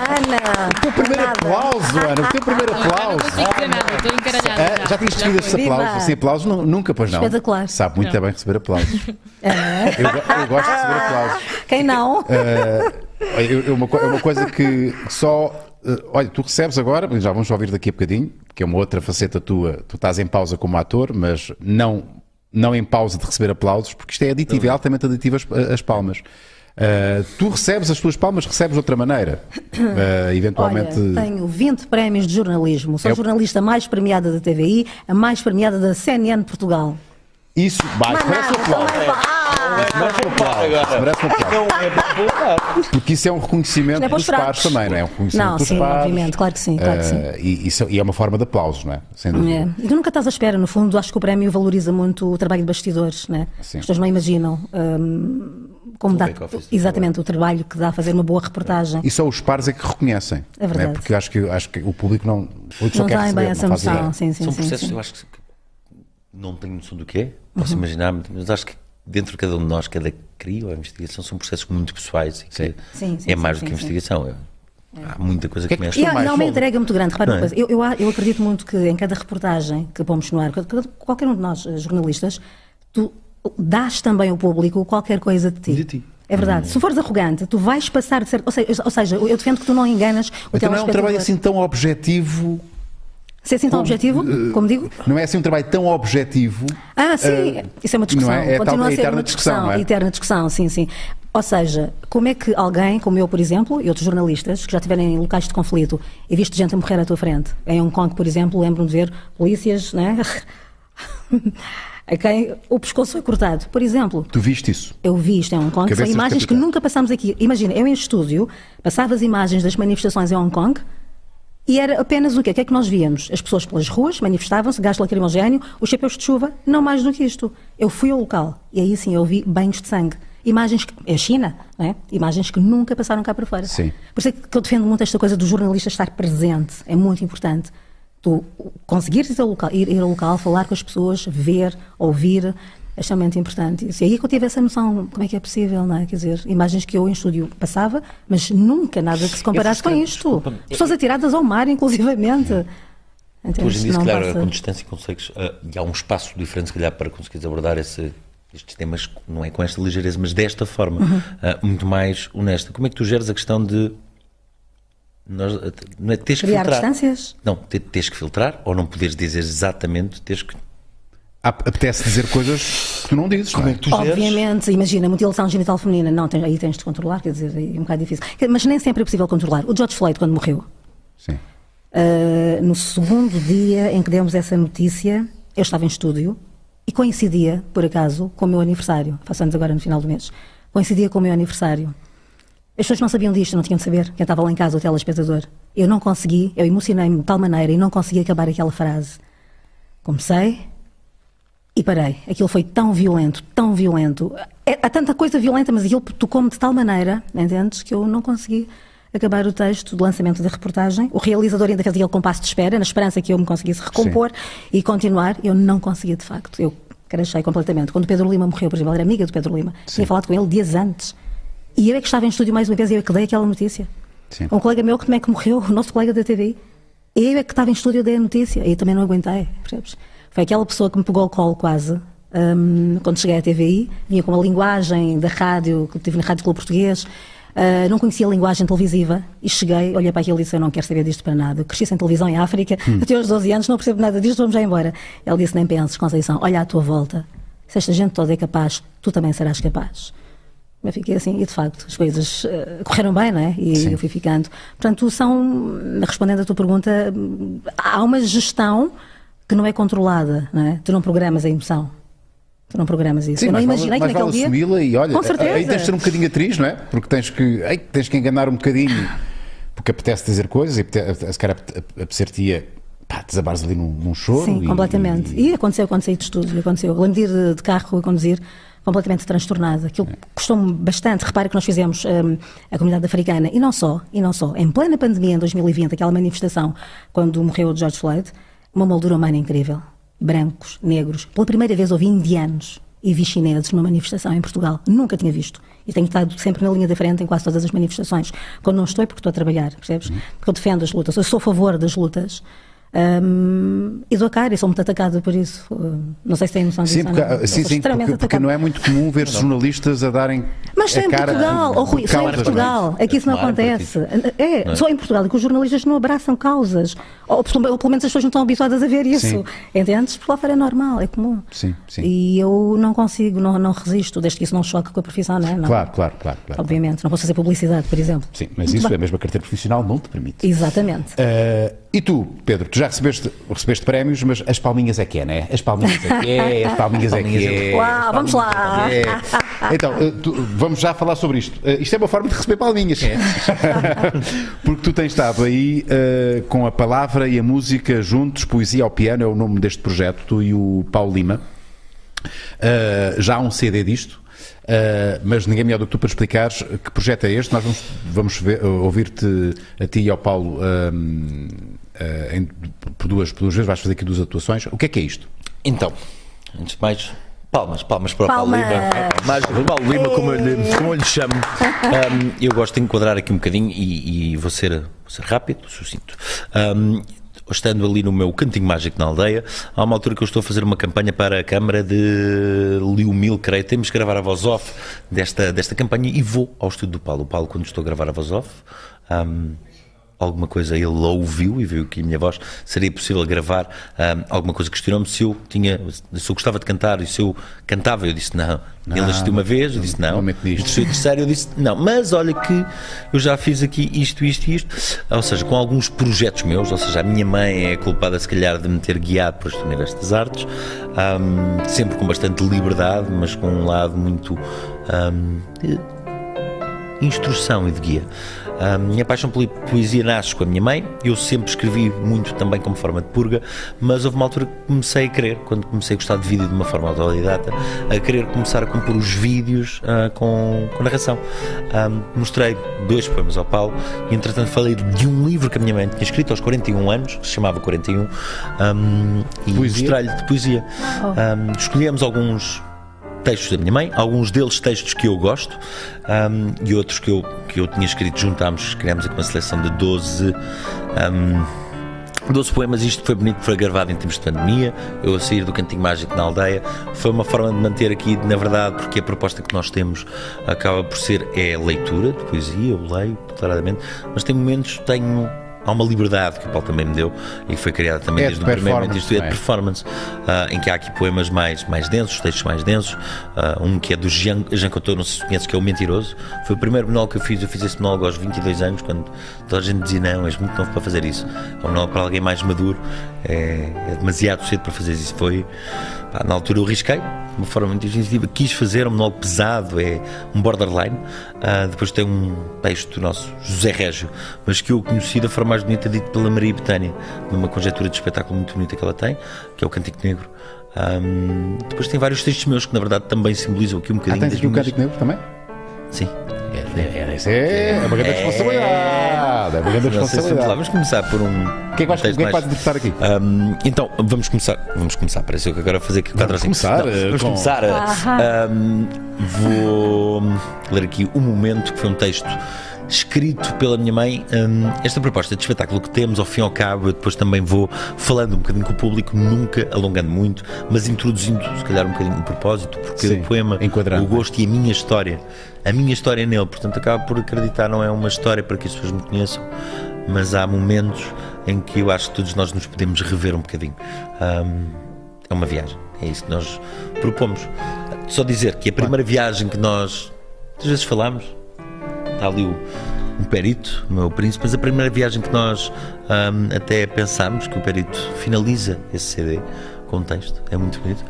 Ana. O teu primeiro nada. aplauso, Ana, o teu primeiro aplauso. Não, não consigo dizer nada, estou encaralhada. Ah, já tinhas recebido esses aplausos, sem aplausos não, nunca, pois não. Espetacular. Sabe muito não. bem receber aplausos. É. Eu, eu gosto de receber aplausos. Quem não? É uh, uma, uma coisa que só... Olha, tu recebes agora, já vamos ouvir daqui a bocadinho, que é uma outra faceta tua, tu estás em pausa como ator, mas não, não em pausa de receber aplausos, porque isto é aditivo, é altamente aditivo as, as palmas. Uh, tu recebes as tuas palmas, recebes de outra maneira, uh, eventualmente... Olha, tenho vinte prémios de jornalismo, sou a jornalista mais premiada da T V I, a mais premiada da C N N Portugal. Isso, basta, merece um aplauso. Merece um aplauso. Porque isso é um reconhecimento dos pares também, não é? Um reconhecimento dos pares. Não, sim, obviamente, claro que sim. Claro que sim. Uh, e, isso, e é uma forma de aplausos, não é? Sem dúvida. É. E tu nunca estás à espera, no fundo, acho que o prémio valoriza muito o trabalho de bastidores, não é? As pessoas não imaginam. Um, Como dá exatamente o trabalho que dá a fazer uma boa reportagem. E só os pares é que reconhecem. É verdade. Né? Porque eu acho que, acho que o público não. O público só não quer dá receber, bem essa noção. Sim, sim, São sim, processos, sim. eu acho que não tenho noção do que é, posso uhum. imaginar, mas acho que dentro de cada um de nós, cada cria ou a investigação, são processos muito pessoais. Sim, sim, sim, é mais sim, do que sim, investigação. Sim. É. Há muita coisa que, que mexe. E há uma entrega muito grande. Repara uma coisa, eu, eu, eu acredito muito que em cada reportagem que pomos no ar, qualquer um de nós, jornalistas, tu. Dás também ao público qualquer coisa de ti. De ti. É verdade. Hum. Se fores arrogante, tu vais passar de ser. Ou seja, ou seja, eu defendo que tu não enganas o então teu telespectador. Não é um trabalho assim tão objetivo. Se é assim tão como, objetivo, uh, como digo? Não é assim um trabalho tão objetivo. Ah, sim. Uh, Isso é uma discussão. Não é? É Continua a ser eterna uma discussão. discussão não é? Eterna discussão, sim, sim. Ou seja, como é que alguém, como eu, por exemplo, e outros jornalistas que já estiveram em locais de conflito e viste gente a morrer à tua frente? Em Hong Kong, por exemplo, lembro-me de ver polícias, não é? A quem o pescoço foi cortado, por exemplo. Tu viste isso? Eu vi isto em Hong Kong. São imagens que nunca passámos aqui. Imagina, eu em estúdio passava as imagens das manifestações em Hong Kong e era apenas o quê? O que é que nós víamos? As pessoas pelas ruas manifestavam-se, gás lacrimogéneo, os chapéus de chuva, não mais do que isto. Eu fui ao local e aí sim eu vi banhos de sangue. Imagens que... É a China, não é? Imagens que nunca passaram cá para fora. Sim. Por isso é que eu defendo muito esta coisa do jornalista estar presente. É muito importante. Tu conseguires ir ao local, ir, ir ao local, falar com as pessoas, ver, ouvir, é extremamente importante. E aí que eu tive essa noção, como é que é possível, não é? Quer dizer, imagens que eu em estúdio passava, mas nunca nada que se comparasse com isto. Pessoas atiradas ao mar, inclusivamente. É. Então, hoje em dia, se calhar, passa... com distância consegues, uh, e há um espaço diferente, se calhar, para conseguires abordar esse, estes temas, não é com esta ligeireza, mas desta forma, uhum. uh, muito mais honesta. Como é que tu geres a questão de... Nós, não é, tens que criar filtrar. distâncias? Não, tens que filtrar ou não poderes dizer exatamente, tens que... Apetece dizer coisas que tu não dizes, como não é? Tu Obviamente, geres? imagina, mutilação genital feminina, não, tens, aí tens de controlar, quer dizer, é um bocado difícil. Mas nem sempre é possível controlar. O George Floyd, quando morreu, Sim. Uh, no segundo dia em que demos essa notícia, eu estava em estúdio e coincidia, por acaso, com o meu aniversário. Faço anos agora no final do mês. Coincidia com o meu aniversário. As pessoas não sabiam disto, não tinham de saber. Quem estava lá em casa, o telespectador. Eu não consegui, eu emocionei-me de tal maneira e não consegui acabar aquela frase. Comecei e parei. Aquilo foi tão violento, tão violento. É, há tanta coisa violenta, mas aquilo tocou-me de tal maneira, entendes, que eu não consegui acabar o texto do lançamento da reportagem. O realizador ainda fez aquele compasso de espera, na esperança que eu me conseguisse recompor Sim. e continuar. Eu não conseguia, de facto. Eu crachei completamente. Quando o Pedro Lima morreu, por exemplo, era amiga do Pedro Lima. Sim. Tinha falado com ele dias antes. E eu é que estava em estúdio mais uma vez e eu é que dei aquela notícia. Sim. Um colega meu que também é que morreu, o nosso colega da T V I. Eu é que estava em estúdio e dei a notícia. E eu também não aguentei, percebes? Foi aquela pessoa que me pegou o colo quase. Um, quando cheguei à T V I, vinha com uma linguagem da rádio, que tive na Rádio Clube Português. Uh, não conhecia a linguagem televisiva. E cheguei, olhei para aquilo e disse, eu não quero saber disto para nada. Eu cresci sem televisão em África, hum. até aos doze anos, não percebo nada disto, vamos já embora. Ele disse, nem penses, Conceição, olha à tua volta. Se esta gente toda é capaz, tu também serás capaz. Eu fiquei assim, e de facto, as coisas uh, correram bem, não é? E Sim. eu fui ficando. Portanto, são, respondendo à tua pergunta, há uma gestão que não é controlada, não é? Tu não programas a emoção. Tu não programas isso. Sim, eu não imaginei vale, que naquele vale dia... E olha, com certeza. Aí tens de ser um bocadinho atriz, não é? Porque tens que, aí tens que enganar um bocadinho, porque apetece dizer coisas, e apetece, se calhar apetecer-te-ia... Pá, desabares ali num, num choro. Sim, e, completamente. E... e aconteceu quando saí de estúdio, aconteceu. Lembro de ir de carro a conduzir completamente transtornada. Aquilo é. custou-me bastante. Repara que nós fizemos um, a comunidade africana, e não só, e não só. Em plena pandemia, em dois mil e vinte, aquela manifestação, quando morreu o George Floyd, uma moldura humana incrível. brancos, negros. Pela primeira vez houve indianos e vi chineses numa manifestação em Portugal. Nunca tinha visto. E tenho estado sempre na linha da frente em quase todas as manifestações. Quando não estou é porque estou a trabalhar, percebes? Uhum. Porque eu defendo as lutas. Eu sou a favor das lutas. Um, e dou a cara e sou muito atacada por isso. Não sei se têm noção disso. Sim, porque, não. Sim, sim, porque, porque não é muito comum ver jornalistas a darem. Mas só em Portugal, oh, Rui, só em Portugal. Aqui isso não acontece. É, só em Portugal, e que os jornalistas não abraçam causas. Ou pelo menos as pessoas não estão habituadas a ver isso. Sim. Entendes? Por lá fora é normal, é comum. Sim, sim. E eu não consigo, não, não resisto, desde que isso não choque com a profissão, não é? Não. Claro, claro, claro, claro. Obviamente, não posso fazer publicidade, por exemplo. Sim, mas muito isso bem. A mesma carteira profissional não te permite. Exatamente. Uh, E tu, Pedro, tu já recebeste, recebeste prémios, mas as palminhas é que é, não é? As palminhas é que é, as palminhas é que é. Uau, vamos lá! É. Então, tu, vamos já falar sobre isto. Isto é uma forma de receber palminhas. É. Porque tu tens estado aí uh, com a palavra e a música juntos, Poesia ao Piano é o nome deste projeto, tu e o Paulo Lima. Uh, já há um C D disto. Uh, mas ninguém melhor do que tu para explicares que projeto é este. Nós vamos, vamos uh, ouvir-te a ti e ao Paulo uh, uh, em, por, duas, por duas vezes, vais fazer aqui duas atuações. O que é que é isto? Então, antes de mais, palmas, palmas para o Paulo Lima. Mais o Paulo Lima, como eu lhe, como eu lhe chamo. Um, eu gosto de enquadrar aqui um bocadinho e, e vou, ser, vou ser rápido, sucinto. Um, Estando ali no meu cantinho mágico na aldeia, há uma altura que eu estou a fazer uma campanha para a Câmara de Liumil, creio. Temos que gravar a voz off desta, desta campanha e vou ao estúdio do Paulo. O Paulo, quando estou a gravar a voz off, um, alguma coisa ele ouviu e viu que a minha voz seria possível gravar. Um, alguma coisa questionou-me se eu tinha, se eu gostava de cantar e se eu cantava. Eu disse não. não ele assistiu uma vez, eu disse não. Isto é necessário, eu disse não. Mas olha que eu já fiz aqui isto, isto e isto. Ou seja, com alguns projetos meus, ou seja, a minha mãe é culpada se calhar de me ter guiado por este universo das artes, um, sempre com bastante liberdade, mas com um lado muito um, de instrução e de guia. A minha paixão pela poesia nasce com a minha mãe. Eu sempre escrevi muito também como forma de purga, mas houve uma altura que comecei a querer, quando comecei a gostar de vídeo de uma forma autodidata, a querer começar a compor os vídeos uh, com, com narração. Um, mostrei dois poemas ao Paulo e entretanto falei de um livro que a minha mãe tinha escrito aos quarenta e um anos, que se chamava quarenta e um, um, e mostrei-lhe de poesia. Um, escolhemos alguns textos da minha mãe, alguns deles textos que eu gosto um, e outros que eu, que eu tinha escrito. Juntámos, criámos aqui uma seleção de doze poemas. Isto foi bonito, foi gravado em tempos de pandemia, eu a sair do cantinho mágico na aldeia. Foi uma forma de manter aqui, na verdade, porque a proposta que nós temos acaba por ser é a leitura de poesia. Eu leio declaradamente, mas tem momentos, tenho... Há uma liberdade que o Paulo também me deu e que foi criada também é desde o primeiro momento. Isto é de performance, uh, em que há aqui poemas mais, mais densos, textos mais densos. Uh, um que é do Jean, Jean Couto, não se conhece, que é o Mentiroso. Foi o primeiro monólogo que eu fiz. Eu fiz esse monólogo aos vinte e dois anos, quando toda a gente dizia não, és muito novo para fazer isso. É um monólogo para alguém mais maduro, é, é demasiado cedo para fazer isso. Foi, pá, na altura eu risquei, de uma forma muito definitiva. Quis fazer um monólogo pesado, é um borderline. Uh, depois tem um texto do nosso José Régio, mas que eu conheci da forma mais bonita, dito pela Maria Betânia, numa conjetura de espetáculo muito bonita que ela tem, que é o Cantico Negro. Um, depois tem vários textos meus que na verdade também simbolizam aqui um bocadinho. Ah, tens aqui o Cantico Negro também? Sim. É, é, é, é, é uma grande responsabilidade. É uma grande responsabilidade. Vamos começar por um. O que é que vais interpretar aqui? Um, então, vamos começar. Vamos começar. Parece que agora fazer aqui quatro ou cinco. Vamos começar. Um, vou ler aqui um momento que foi um texto escrito pela minha mãe. Hum, esta proposta de espetáculo que temos, ao fim e ao cabo, eu depois também vou falando um bocadinho com o público, nunca alongando muito, mas introduzindo se calhar um bocadinho de propósito, porque sim, o poema, o gosto e a minha história, a minha história é nele, portanto acabo por acreditar, não é uma história para que as pessoas me conheçam, mas há momentos em que eu acho que todos nós nos podemos rever um bocadinho. Hum, é uma viagem, é isso que nós propomos. Só dizer que a primeira viagem que nós, às vezes falámos, está ali o, o Perito, o meu príncipe, mas a primeira viagem que nós um, até pensámos, que o Perito finaliza esse C D com um texto, é muito bonito,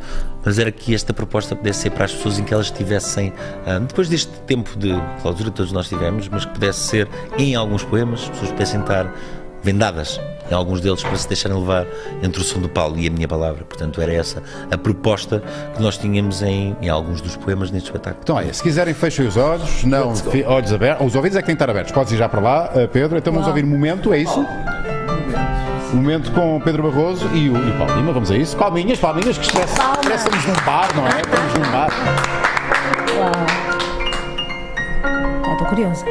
mas era que esta proposta pudesse ser para as pessoas em que elas estivessem, um, depois deste tempo de clausura que todos nós tivemos, mas que pudesse ser em alguns poemas, as pessoas pudessem estar vendadas em alguns deles para se deixarem levar entre o som do Paulo e a minha palavra. Portanto era essa a proposta que nós tínhamos em, em alguns dos poemas neste espetáculo. Então olha, se quiserem fechem os olhos, não olhos abertos, os ouvidos é que têm que estar abertos. Podes ir já para lá, Pedro, então vamos ouvir Momento, é isso? Oh. Momento com Pedro Barroso e o e Paulo Lima, vamos a isso. Palminhas, palminhas, que estressamos num bar, não é? Estamos num bar. Uau. Estou curiosa.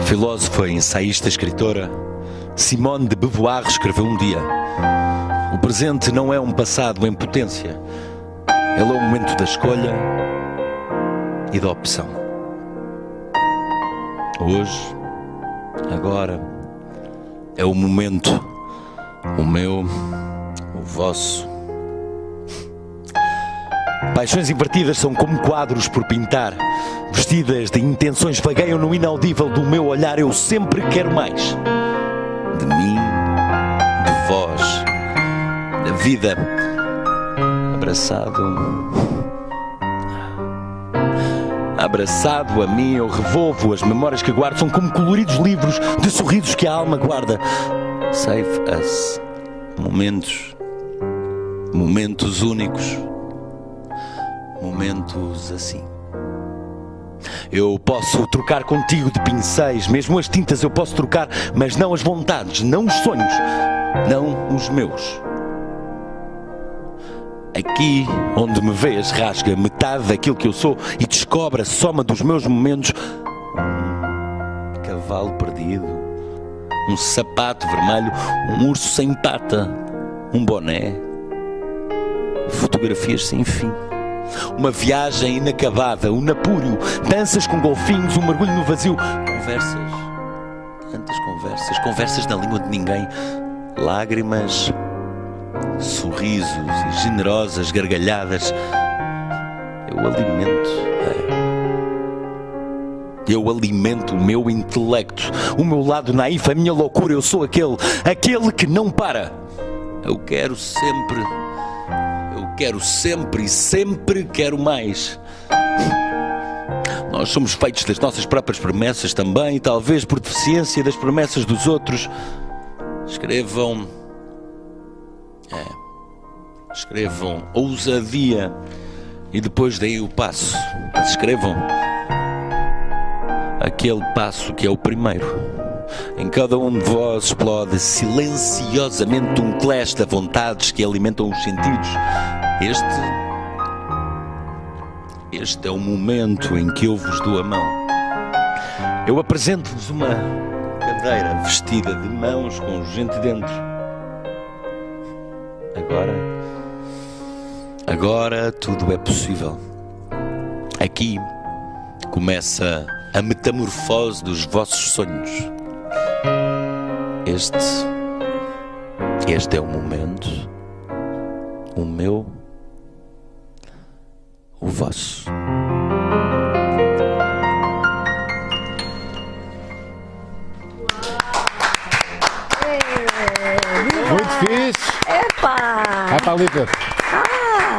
Filósofa, ensaísta, escritora, Simone de Beauvoir escreveu um dia: o presente não é um passado em potência, ele é o momento da escolha e da opção. Hoje, agora, é o momento, o meu, o vosso. Paixões invertidas são como quadros por pintar. Vestidas de intenções vagueiam no inaudível do meu olhar. Eu sempre quero mais. De mim, de vós, da vida. Abraçado. Abraçado a mim, eu revolvo. As memórias que guardo são como coloridos livros de sorrisos que a alma guarda. Save us. Momentos. Momentos únicos. Momentos assim. Eu posso trocar contigo de pincéis, mesmo as tintas eu posso trocar, mas não as vontades, não os sonhos, não os meus. Aqui onde me vês rasga metade daquilo que eu sou e descobre a soma dos meus momentos. Um cavalo perdido, um sapato vermelho, um urso sem pata, um boné, fotografias sem fim. Uma viagem inacabada, um napúrio, danças com golfinhos, um mergulho no vazio. Conversas, tantas conversas, conversas na língua de ninguém. Lágrimas, sorrisos e generosas gargalhadas. Eu alimento, é. Eu alimento o meu intelecto, o meu lado naif, a minha loucura. Eu sou aquele, aquele que não para. Eu quero sempre... Quero sempre e sempre quero mais. Nós somos feitos das nossas próprias promessas também, talvez por deficiência das promessas dos outros. Escrevam... É. Escrevam ousadia e depois deem o passo. Mas escrevam aquele passo que é o primeiro. Em cada um de vós explode silenciosamente um clash de vontades que alimentam os sentidos. Este, este é o momento em que eu vos dou a mão. Eu apresento-vos uma cadeira vestida de mãos com gente dentro. Agora, agora tudo é possível. Aqui começa a metamorfose dos vossos sonhos. Este, este é o momento, o meu, o vosso. Muito fixe! Epá! Vai para a Lívia!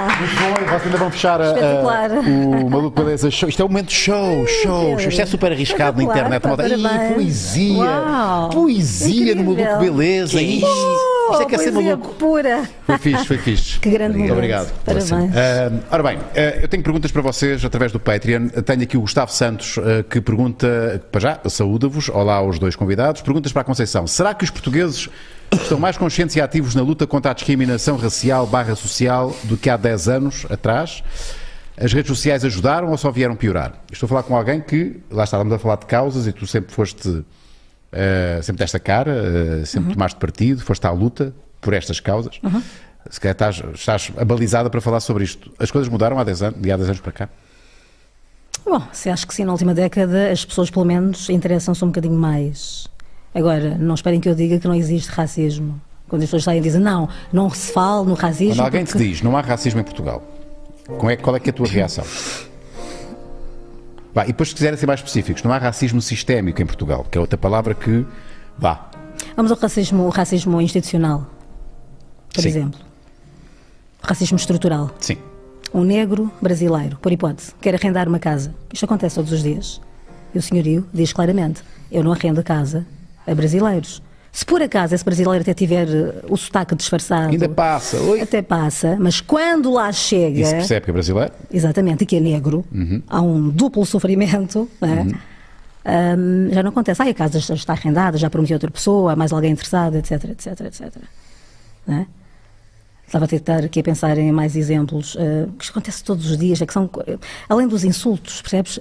Muito bom, e vocês ainda vão fechar a, a, o Maluco Beleza Show. Isto é um momento show, show, show. Isto é super arriscado na internet. Moda. Ih, poesia, Uau. poesia Incrível. No Maluco Beleza. Isto, oh, isto é que é ser maluco. Pura. Foi fixe, foi fixe. Que grande momento. Obrigado. Parabéns. Uh, ora bem, uh, eu tenho perguntas para vocês através do Patreon. Tenho aqui o Gustavo Santos uh, que pergunta, para já, saúda-vos, olá aos dois convidados. Perguntas para a Conceição. Será que os portugueses estão mais conscientes e ativos na luta contra a discriminação racial barra social do que há dez anos atrás? As redes sociais ajudaram ou só vieram piorar? Estou a falar com alguém que, lá estávamos a falar de causas e tu sempre foste, uh, sempre desta cara, uh, sempre uhum. tomaste partido, foste à luta por estas causas. Uhum. Se calhar estás, estás abalizada para falar sobre isto. As coisas mudaram há dez anos, de há dez anos para cá? Bom, se acho que sim, na última década as pessoas pelo menos interessam-se um bocadinho mais. Agora, não esperem que eu diga que não existe racismo. Quando as pessoas saem e dizem, não, não se fala no racismo... Quando alguém porque... te diz, não há racismo em Portugal, qual é, qual é que é a tua reação? Bah, e depois, se quiserem ser mais específicos, não há racismo sistémico em Portugal, que é outra palavra que... Bah. Vamos ao racismo, racismo institucional, por Sim. exemplo. Racismo estrutural. Sim. Um negro brasileiro, por hipótese, quer arrendar uma casa. Isto acontece todos os dias. E o senhorio diz claramente, eu não arrendo a casa a brasileiros. Se por acaso esse brasileiro até tiver o sotaque disfarçado... Ainda passa. Oi. Até passa, mas quando lá chega... E se percebe que é brasileiro. Exatamente, e que é negro. Uhum. Há um duplo sofrimento, não é? Uhum. Um, já não acontece. Ah, a casa já está arrendada, já prometi outra pessoa, há mais alguém interessado, etc, etc, etcétera. Não é? Estava a tentar aqui a pensar em mais exemplos. Uh, que acontece todos os dias, é que são... Além dos insultos, percebes?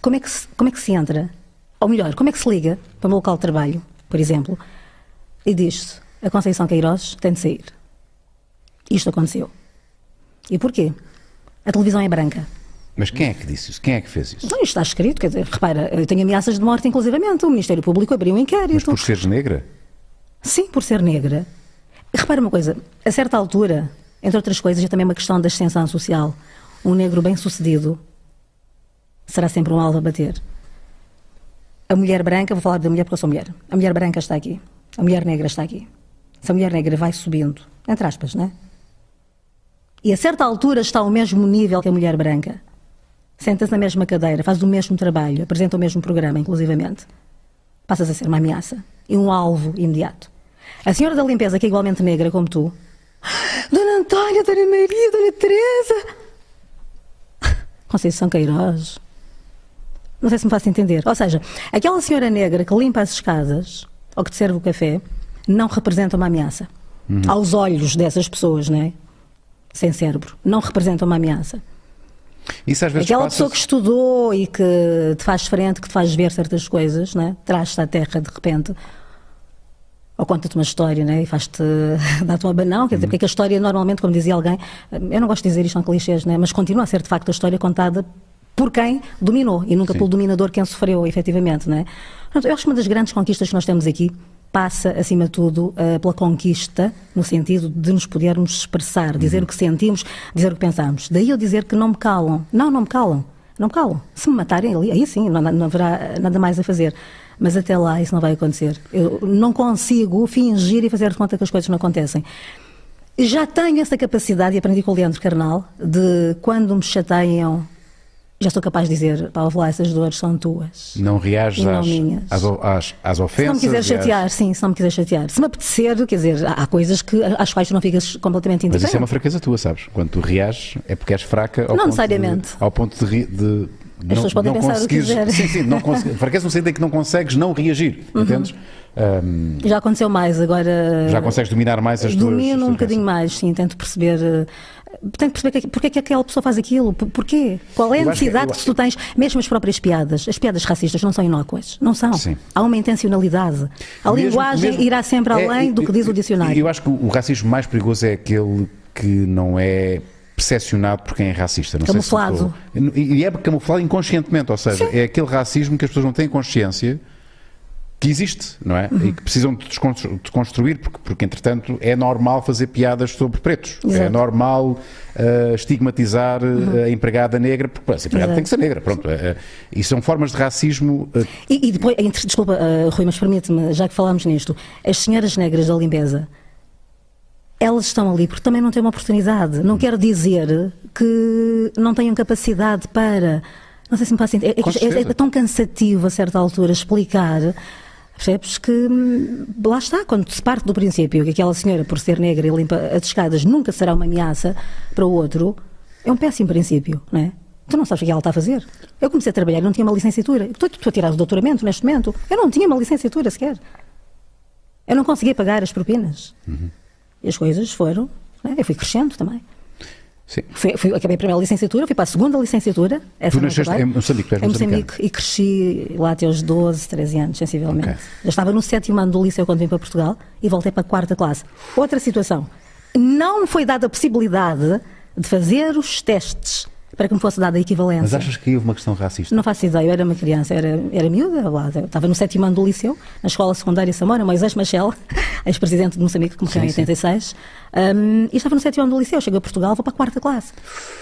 Como é que se, como é que se entra? Ou melhor, como é que se liga para o meu local de trabalho, por exemplo... E diz-se, a Conceição Queiroz tem de sair. Isto aconteceu. E porquê? A televisão é branca. Mas quem é que disse isso? Quem é que fez isso? Não, isto está escrito, quer dizer, repara, eu tenho ameaças de morte, inclusivamente. O Ministério Público abriu um inquérito. Mas por seres negra? Sim, por ser negra. Repara uma coisa, a certa altura, entre outras coisas, é também uma questão da ascensão social. Um negro bem-sucedido será sempre um alvo a bater. A mulher branca, vou falar da mulher porque eu sou mulher, a mulher branca está aqui. A mulher negra está aqui. Se a mulher negra vai subindo, entre aspas, não é? E a certa altura está ao mesmo nível que a mulher branca. Senta-se na mesma cadeira, faz o mesmo trabalho, apresenta o mesmo programa, inclusivamente. Passas a ser uma ameaça e um alvo imediato. A senhora da limpeza, que é igualmente negra como tu... Dona Antónia, Dona Maria, Dona Teresa... Conceição Queiroz... Não sei se me faço entender. Ou seja, aquela senhora negra que limpa as escadas... ou que te serve o café, não representa uma ameaça. Uhum. Aos olhos dessas pessoas, não é? Sem cérebro, não representa uma ameaça. Isso às vezes aquela passa... pessoa que estudou e que te faz frente, que te faz ver certas coisas, não é? Traz-te à terra de repente, ou conta-te uma história, não é? E faz-te, dá-te um abanão, quer dizer, uhum. porque é que a história normalmente, como dizia alguém, eu não gosto de dizer isto, são clichês, não é? Mas continua a ser de facto a história contada por quem dominou, e nunca Sim. pelo dominador quem sofreu, efetivamente, não é? Eu acho que uma das grandes conquistas que nós temos aqui passa, acima de tudo, pela conquista, no sentido de nos podermos expressar, dizer uhum. o que sentimos, dizer o que pensamos. Daí eu dizer que não me calam. Não, não me calam. Não me calam. Se me matarem ali, aí sim, não, não haverá nada mais a fazer. Mas até lá isso não vai acontecer. Eu não consigo fingir e fazer de conta que as coisas não acontecem. Já tenho essa capacidade, e aprendi com o Leandro Karnal, de quando me chateiam... Já sou capaz de dizer, Paulo, lá, essas dores são tuas. Não reages não às, às, às, às ofensas. Se não me quiser chatear, as... sim, se não me quiser chatear. Se me apetecer, quer dizer, há, há coisas que, às quais tu não ficas completamente indiferente. Mas isso é uma fraqueza tua, sabes? Quando tu reages, é porque és fraca ao não ponto necessariamente. De, ao ponto de, de as não, pessoas podem não pensar conseguires, o que quiser. Sim, sim, não conseguires. Fraqueza no sentido em que não consegues não reagir, uhum. entendes? Um, já aconteceu mais, agora... Já consegues dominar mais as duas... Domino um bocadinho mais, sim, tento perceber... Tenho que perceber porque é que aquela pessoa faz aquilo, porquê? Qual é a necessidade que, que, que tu tens? Mesmo as próprias piadas, as piadas racistas não são inócuas, não são. Sim. Há uma intencionalidade. A mesmo, linguagem mesmo irá sempre além é, do que diz o dicionário. Eu acho que o racismo mais perigoso é aquele que não é percepcionado por quem é racista. Não camuflado. Sei se e é camuflado inconscientemente, ou seja, Sim. é aquele racismo que as pessoas não têm consciência que existe, não é? Uhum. E que precisam de desconstruir, porque, porque entretanto é normal fazer piadas sobre pretos. Exato. É normal uh, estigmatizar uhum. a empregada negra, porque a empregada Exato. Tem que ser negra, pronto. Uh, e são formas de racismo... Uh... E, e depois, entre, desculpa uh, Rui, mas permite-me, já que falámos nisto, as senhoras negras da limpeza, elas estão ali porque também não têm uma oportunidade. Não uhum. quero dizer que não tenham capacidade para... Não sei se me passa... É, é, é, é tão cansativo a certa altura explicar... Percebes que lá está, quando se parte do princípio que aquela senhora, por ser negra e limpa as escadas, nunca será uma ameaça para o outro, é um péssimo princípio, não é? Tu não sabes o que ela está a fazer. Eu comecei a trabalhar e não tinha uma licenciatura. Estou, estou a tirar o doutoramento neste momento. Eu não tinha uma licenciatura sequer. Eu não conseguia pagar as propinas. Uhum. E as coisas foram, não é? Eu fui crescendo também. Sim. Fui, fui, acabei a primeira licenciatura, fui para a segunda licenciatura. Essa tu nasceste em Moçambique, em Moçambique e cresci lá até aos doze, treze anos, sensivelmente. Okay. Já estava no sétimo ano do liceu quando vim para Portugal e voltei para a quarta classe. Outra situação, não me foi dada a possibilidade de fazer os testes para que me fosse dada a equivalência. Mas achas que houve uma questão racista? Não faço ideia, eu era uma criança, era, era miúda, lá, estava no sétimo ano do liceu, na escola secundária Samora, Moisés Machel, ex-presidente de Moçambique, que morreu em oitenta e seis, um, e estava no sétimo ano do liceu, cheguei a Portugal, vou para a quarta classe.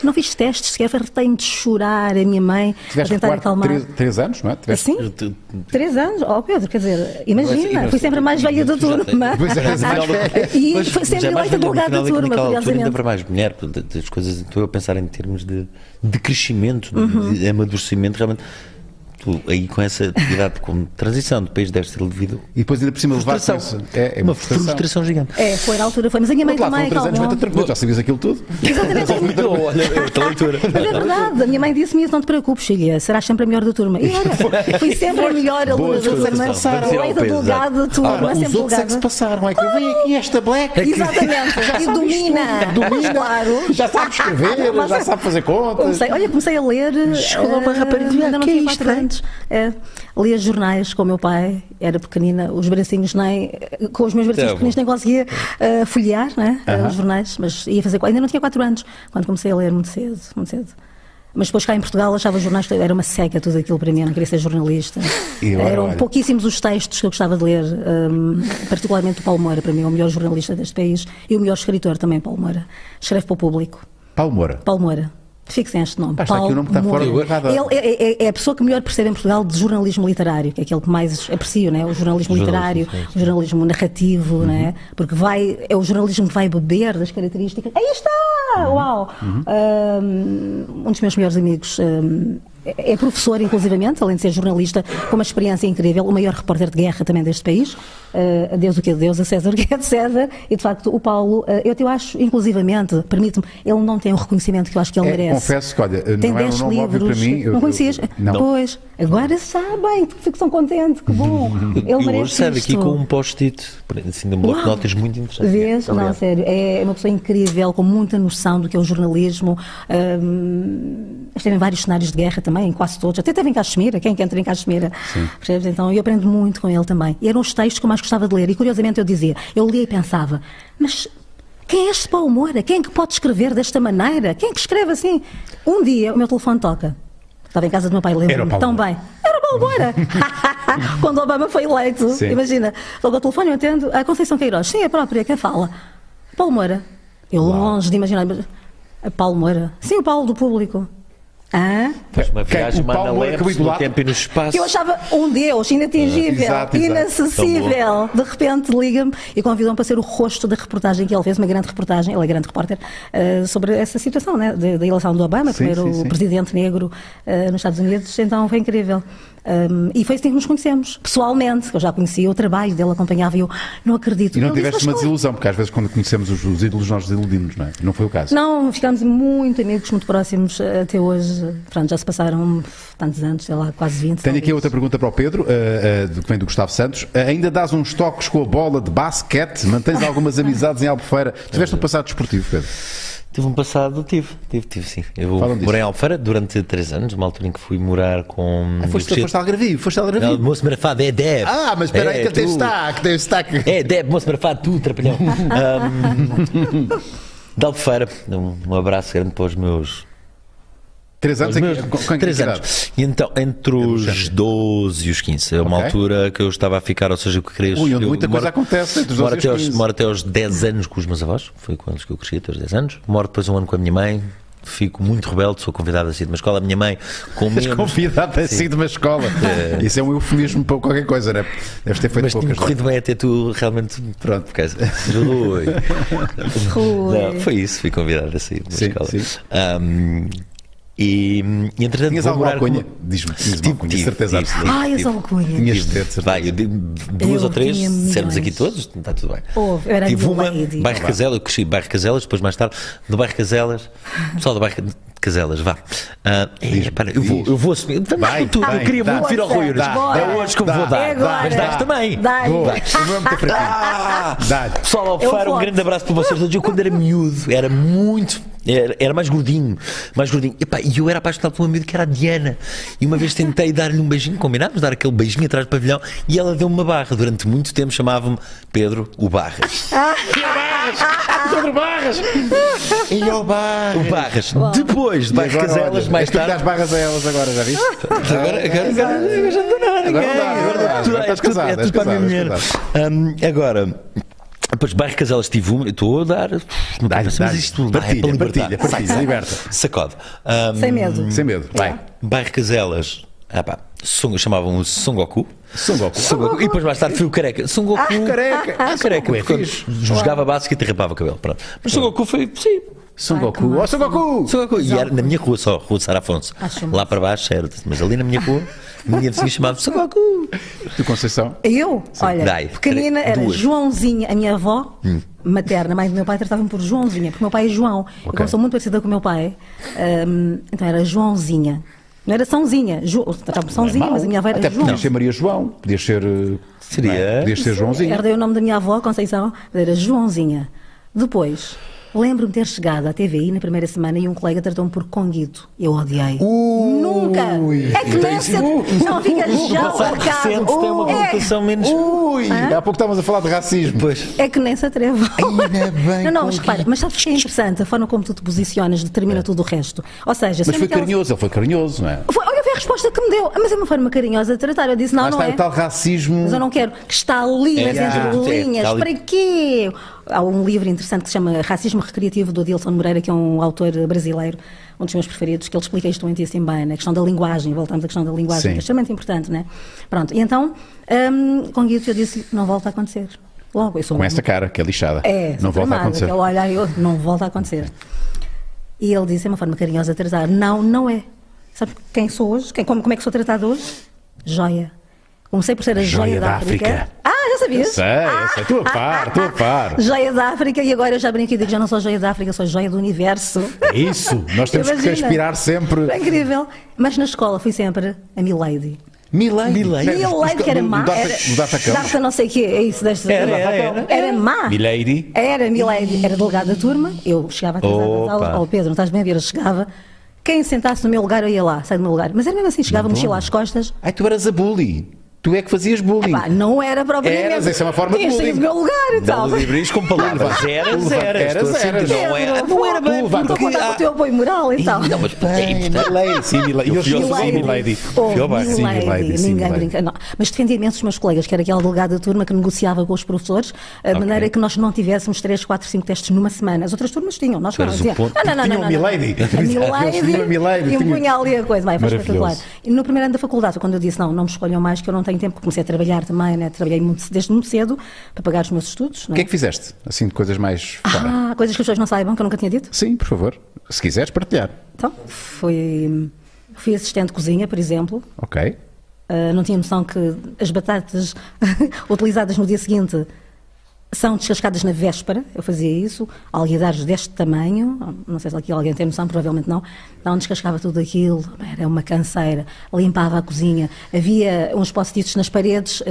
Não fiz testes, sequer retém de chorar a minha mãe, tiveste a tentar acalmar. Três, três anos, não é? Tiveste... Sim, três anos, ó oh, Pedro, quer dizer, imagina, fui sempre a mais velha da turma, e fui sempre eleita delegada da turma, curiosamente. Para mais mulher, das coisas, estou a pensar em termos de... de crescimento, uhum. de amadurecimento, realmente, tu aí com essa atividade como transição do país deve ter devido. E depois ainda por cima levar é, é uma frustração. frustração gigante. É, foi na altura, foi, mas a minha mãe claro, também. Foram três anos, mas tranquilo, já sabias aquilo tudo. Exatamente. Mas é verdade, a minha mãe disse-me isso, não te preocupes, filha, serás sempre a melhor da turma. E era, fui sempre a melhor aluna da turma, sempre delegada da turma, sempre delegada. É que se passaram, é que eu venho aqui esta black. Exatamente, e domina. Domina, claro. Já sabe escrever, já sabe fazer contas. Olha, comecei a ler. Chegou uma rapariga, ainda não tinha mais tempo. É, lia jornais com o meu pai, era pequenina, os bracinhos nem, com os meus bracinhos pequeninos nem conseguia uh, folhear, né, uh-huh. os jornais, mas ia fazer, ainda não tinha quatro anos, quando comecei a ler muito cedo, muito cedo. Mas depois cá em Portugal achava os jornais, era uma seca tudo aquilo para mim, eu não queria ser jornalista. E agora, eram olha. pouquíssimos os textos que eu gostava de ler, um, particularmente o Paulo Moura, para mim, é o melhor jornalista deste país e o melhor escritor também, Paulo Moura. Escreve para o público. Paulo Moura? Paulo Moura. Fixem este nome. Pá, Paulo aqui o nome está fora ele é, é, é a pessoa que melhor percebe em Portugal de jornalismo literário, que é aquele que mais aprecio, né? O jornalismo literário, o jornalismo narrativo, uhum. né? Porque vai, é o jornalismo que vai beber das características. Aí está! Uhum. Uau! Uhum. Um, um dos meus melhores amigos. Um, É professor, inclusivamente, além de ser jornalista, com uma experiência incrível, o maior repórter de guerra também deste país, uh, a Deus o que é de Deus, a César o que é de César, e de facto o Paulo, uh, eu, eu acho, inclusivamente, permite-me, ele não tem o reconhecimento que eu acho que ele é, merece. Confesso que, olha, tem não é um nome óbvio para mim. Eu, não conhecias? Eu, não. Pois, agora sabem, fico tão contente, que bom, ele eu merece hoje sabe isto. Aqui com um post-it, assim, de uma notas muito interessante. Vês? É, não, sério, é uma pessoa incrível, com muita noção do que é o jornalismo, um, esteve em vários cenários de guerra também. Também, em quase todos, até teve em Caxemira, quem que entra em Caxemira, percebes? Então eu aprendo muito com ele também, e eram os textos que eu mais gostava de ler, e curiosamente eu dizia, eu lia e pensava, mas quem é este Paulo Moura? Quem é que pode escrever desta maneira? Quem é que escreve assim? Um dia o meu telefone toca, estava em casa do meu pai, lembro-me tão bem, era o Paulo Moura, quando Obama foi eleito, sim. imagina, logo ao telefone eu entendo, a Conceição Queiroz, sim, é a própria, quem fala? Paulo Moura, eu Uau. longe de imaginar, a Paulo Moura, sim, o Paulo do público. Ah? Faz uma viagem, manda leves no tempo e no espaço. Eu achava um Deus inatingível, exato, inacessível. Exato. De repente liga-me e convidam-me para ser o rosto da reportagem que ele fez, uma grande reportagem, ele é grande repórter, uh, sobre essa situação, né, da eleição do Obama, sim, primeiro sim, sim. presidente negro uh, nos Estados Unidos, então foi incrível. Um, e foi assim que nos conhecemos, pessoalmente, que eu já conhecia o trabalho dele, acompanhava e eu não acredito. E não tiveste uma desilusão, porque às vezes quando conhecemos os, os ídolos nós desiludimos, não é? Não foi o caso? Não, ficámos muito amigos, muito próximos até hoje, pronto, já se passaram tantos anos, sei lá, quase vinte. Tenho aqui outra pergunta para o Pedro, uh, uh, que vem do Gustavo Santos, uh, ainda dás uns toques com a bola de basquete, mantens algumas amizades em Albufeira, tiveste um passado desportivo, Pedro? Tive um passado, tive, tive, tive sim. Eu morei em Alfeira durante três anos, uma altura em que fui morar com... Ah, foste, foste Algarvio, foste Algarvio. Não, moço Marafado, é Deb. Ah, mas espera aí, é, que tem destaque, tem destaque. É Deb, moço Marafado, tu, trapalhão. um, de Alfeira, um abraço grande para os meus... Três anos? Meus, com, com três anos. E então, entre os doze e os quinze, é uma okay. altura que eu estava a ficar, ou seja, eu que queria... Ui, onde muita eu, coisa moro, acontece entre os doze e os quinze. Moro até aos dez anos com os meus avós, foi com eles que eu cresci, até aos dez anos. Moro depois um ano com a minha mãe, fico muito rebelde, sou convidado a sair de uma escola, a minha mãe... Com menos, convidado a sair de uma escola? É. Isso é um eufemismo para qualquer coisa, não é? Deves ter feito mas poucas. Mas corrido bem até tu, realmente, pronto, porque ajudou. Não, foi isso, fui convidado a sair de uma sim, escola. Sim. Um, E, e entretanto, tinhas alguma alcunha? Como... Diz-me, diz-me tipo, alcunha, tipo, certeza tipo, absoluta. Ai, as alcunhas. Tinhas de ter, certeza. Vai, eu, duas eu ou três, dissemos aqui todos, está tudo bem. Houve, oh, eu era tive uma, Bairro ah, Cazelas, eu cresci Bairro Cazelas, depois mais tarde, do Bairro Cazelas, pessoal do Bairro Cazelas, vá. Uh, diz, é, para, eu, vou, eu vou assumir, vamos vai, tudo, vai, eu queria dá, muito dá, vir ao Rui Unas. É hoje que eu vou dar, mas dás também. Dá-lhe. Pessoal, Alfeira, um grande abraço para vocês todos. Eu quando era miúdo, era muito... Era, era mais gordinho, mais gordinho. Epa, e eu era apaixonado por um amigo que era a Diana. E uma vez tentei dar-lhe um beijinho, combinámos dar aquele beijinho atrás do pavilhão, e ela deu-me uma barra. Durante muito tempo chamava-me Pedro o Barras. Ah, Barras! Ah, Pedro Barras! E o Barras! O Barras. Uau. Depois de Bairro Cazelas, mais tarde. As barras a elas agora, já viste? Agora já não dá nada. Agora estás casado. É tudo para a minha mulher. Agora. Depois, Bairro Cazelas tive uma, estou a dar. Não dá, mas isto partilha, é partilha, partilha, liberta. Sacode. Um, sem medo. Sem medo. Vai. Bairro Cazelas. Ah pá, chamavam-o Son Goku. Son Goku. Son Goku. E depois mais tarde fui o Careca. Son Goku. Ah, Careca. Ah, Careca. Jogava básico e te rapava o cabelo. Pronto. Mas Son Goku foi. Sim. Son Goku. Oh, Son Goku! Son Goku! E era na minha rua só, Rua de Sara Afonso. Lá para baixo era. Mas ali na minha rua. Minha vizinha chamava Son Goku. Tu, Conceição? Eu? Sim. Olha, Dai, pequenina era duas. Joãozinha, a minha avó hum. materna, mas o meu pai tratava-me por Joãozinha, porque o meu pai é João. Okay. Eu como sou muito parecida com o meu pai, um, então era Joãozinha. Não era Sãozinha, jo... tratava-me Sãozinha, é mas a minha avó era Até João. Podias ser Maria João, podias ser. Seria? É? Podias ser Joãozinha. Herdei o nome da minha avó, Conceição, era Joãozinha. Depois. Lembro-me ter chegado à T V I na primeira semana e um colega tratou-me por Conguito. Eu odiei. Ui, Nunca! Ui, a criança ui, não fica ui, já marcado. Ui, tem uma conotação é, menos... Ui, ah? Há pouco estávamos a falar de racismo. Pois. É que nem se atreve. Não, não, mas repara, mas sabes que é interessante? A forma como tu te posicionas determina é. tudo o resto. Ou seja... Se mas foi aquelas... carinhoso, ele foi carinhoso, não é? Foi, olha, foi a resposta que me deu. Mas é uma forma carinhosa de tratar. Eu disse, não, mas não é. tal racismo... Mas eu não quero que está ali, é, nas é, linhas. É, para quê? Há um livro interessante que se chama Racismo Recreativo, do Adilson Moreira, que é um autor brasileiro, um dos meus preferidos, que ele explica isto muito assim bem, na questão da linguagem, voltamos à questão da linguagem, Sim. que é extremamente importante, não é? Pronto, e então, um, com isso eu disse, não volta a acontecer. Logo, eu sou Com um... essa cara, que é lixada. É, não volta a acontecer. Aquele olhar, eu, não volta a acontecer. E ele disse, é uma forma carinhosa de tratar, não, não é. Sabe quem sou hoje? Quem, como, como é que sou tratado hoje? Joia. Comecei por ser a joia, joia da, da África. África. Ah, já sabias? Eu sei, ah, eu sei. Estou a par, estou a par. Joia da África, e agora eu já brinquei e digo que já não sou joia da África, sou joia do universo. Isso, nós temos Imagina. que respirar sempre. É incrível. Mas na escola fui sempre a Milady. Milady? Milady, Milady que era má. Data não sei o quê, é isso. Desta era, era, era, era má. Milady? Era Milady. Era delegada da turma, eu chegava a casar ao oh, Pedro, não estás bem a ver? Eu chegava... Quem sentasse no meu lugar, eu ia lá, sai do meu lugar. Mas era mesmo assim, chegava a mochila às costas. Ai, tu eras a bully. Tu é que fazias bullying. Epá, não era propriamente. Eras, essa é uma forma de bullying. Tinhas meu lugar e tal. Não livres com palavras. Eras, eras, eras. Não era, não era bem. Estou a contar com o teu apoio moral e tal. Não, mas bem, Milady. Sim, Milady. Eu sou Milady. Sim, Milady. Ninguém brinca. Mas defendia imenso os meus colegas, que era aquela delegada da turma que negociava com os professores, de maneira que nós não tivéssemos três, quatro, cinco testes numa semana. As outras turmas tinham. Nós não tínhamos. Ah, não, não, não. Tinham Milady. Tinham Milady. E punha ali a coisa. Maravilhoso. E no primeiro ano da faculdade, quando eu disse, não, não me escolham mais, que eu não tenho tempo, porque comecei a trabalhar também, né? Trabalhei muito, desde muito cedo para pagar os meus estudos. O que é que fizeste? Assim, de coisas mais fora. Ah, coisas que as pessoas não saibam, que eu nunca tinha dito? Sim, por favor. Se quiseres partilhar. Então, fui, fui assistente de cozinha, por exemplo. Ok. Uh, não tinha noção que as batatas utilizadas no dia seguinte são descascadas na véspera. Eu fazia isso. Alguidares deste tamanho, não sei se aqui alguém tem noção, provavelmente não. Então descascava tudo aquilo, era uma canseira. Limpava a cozinha, havia uns post-its nas paredes uh,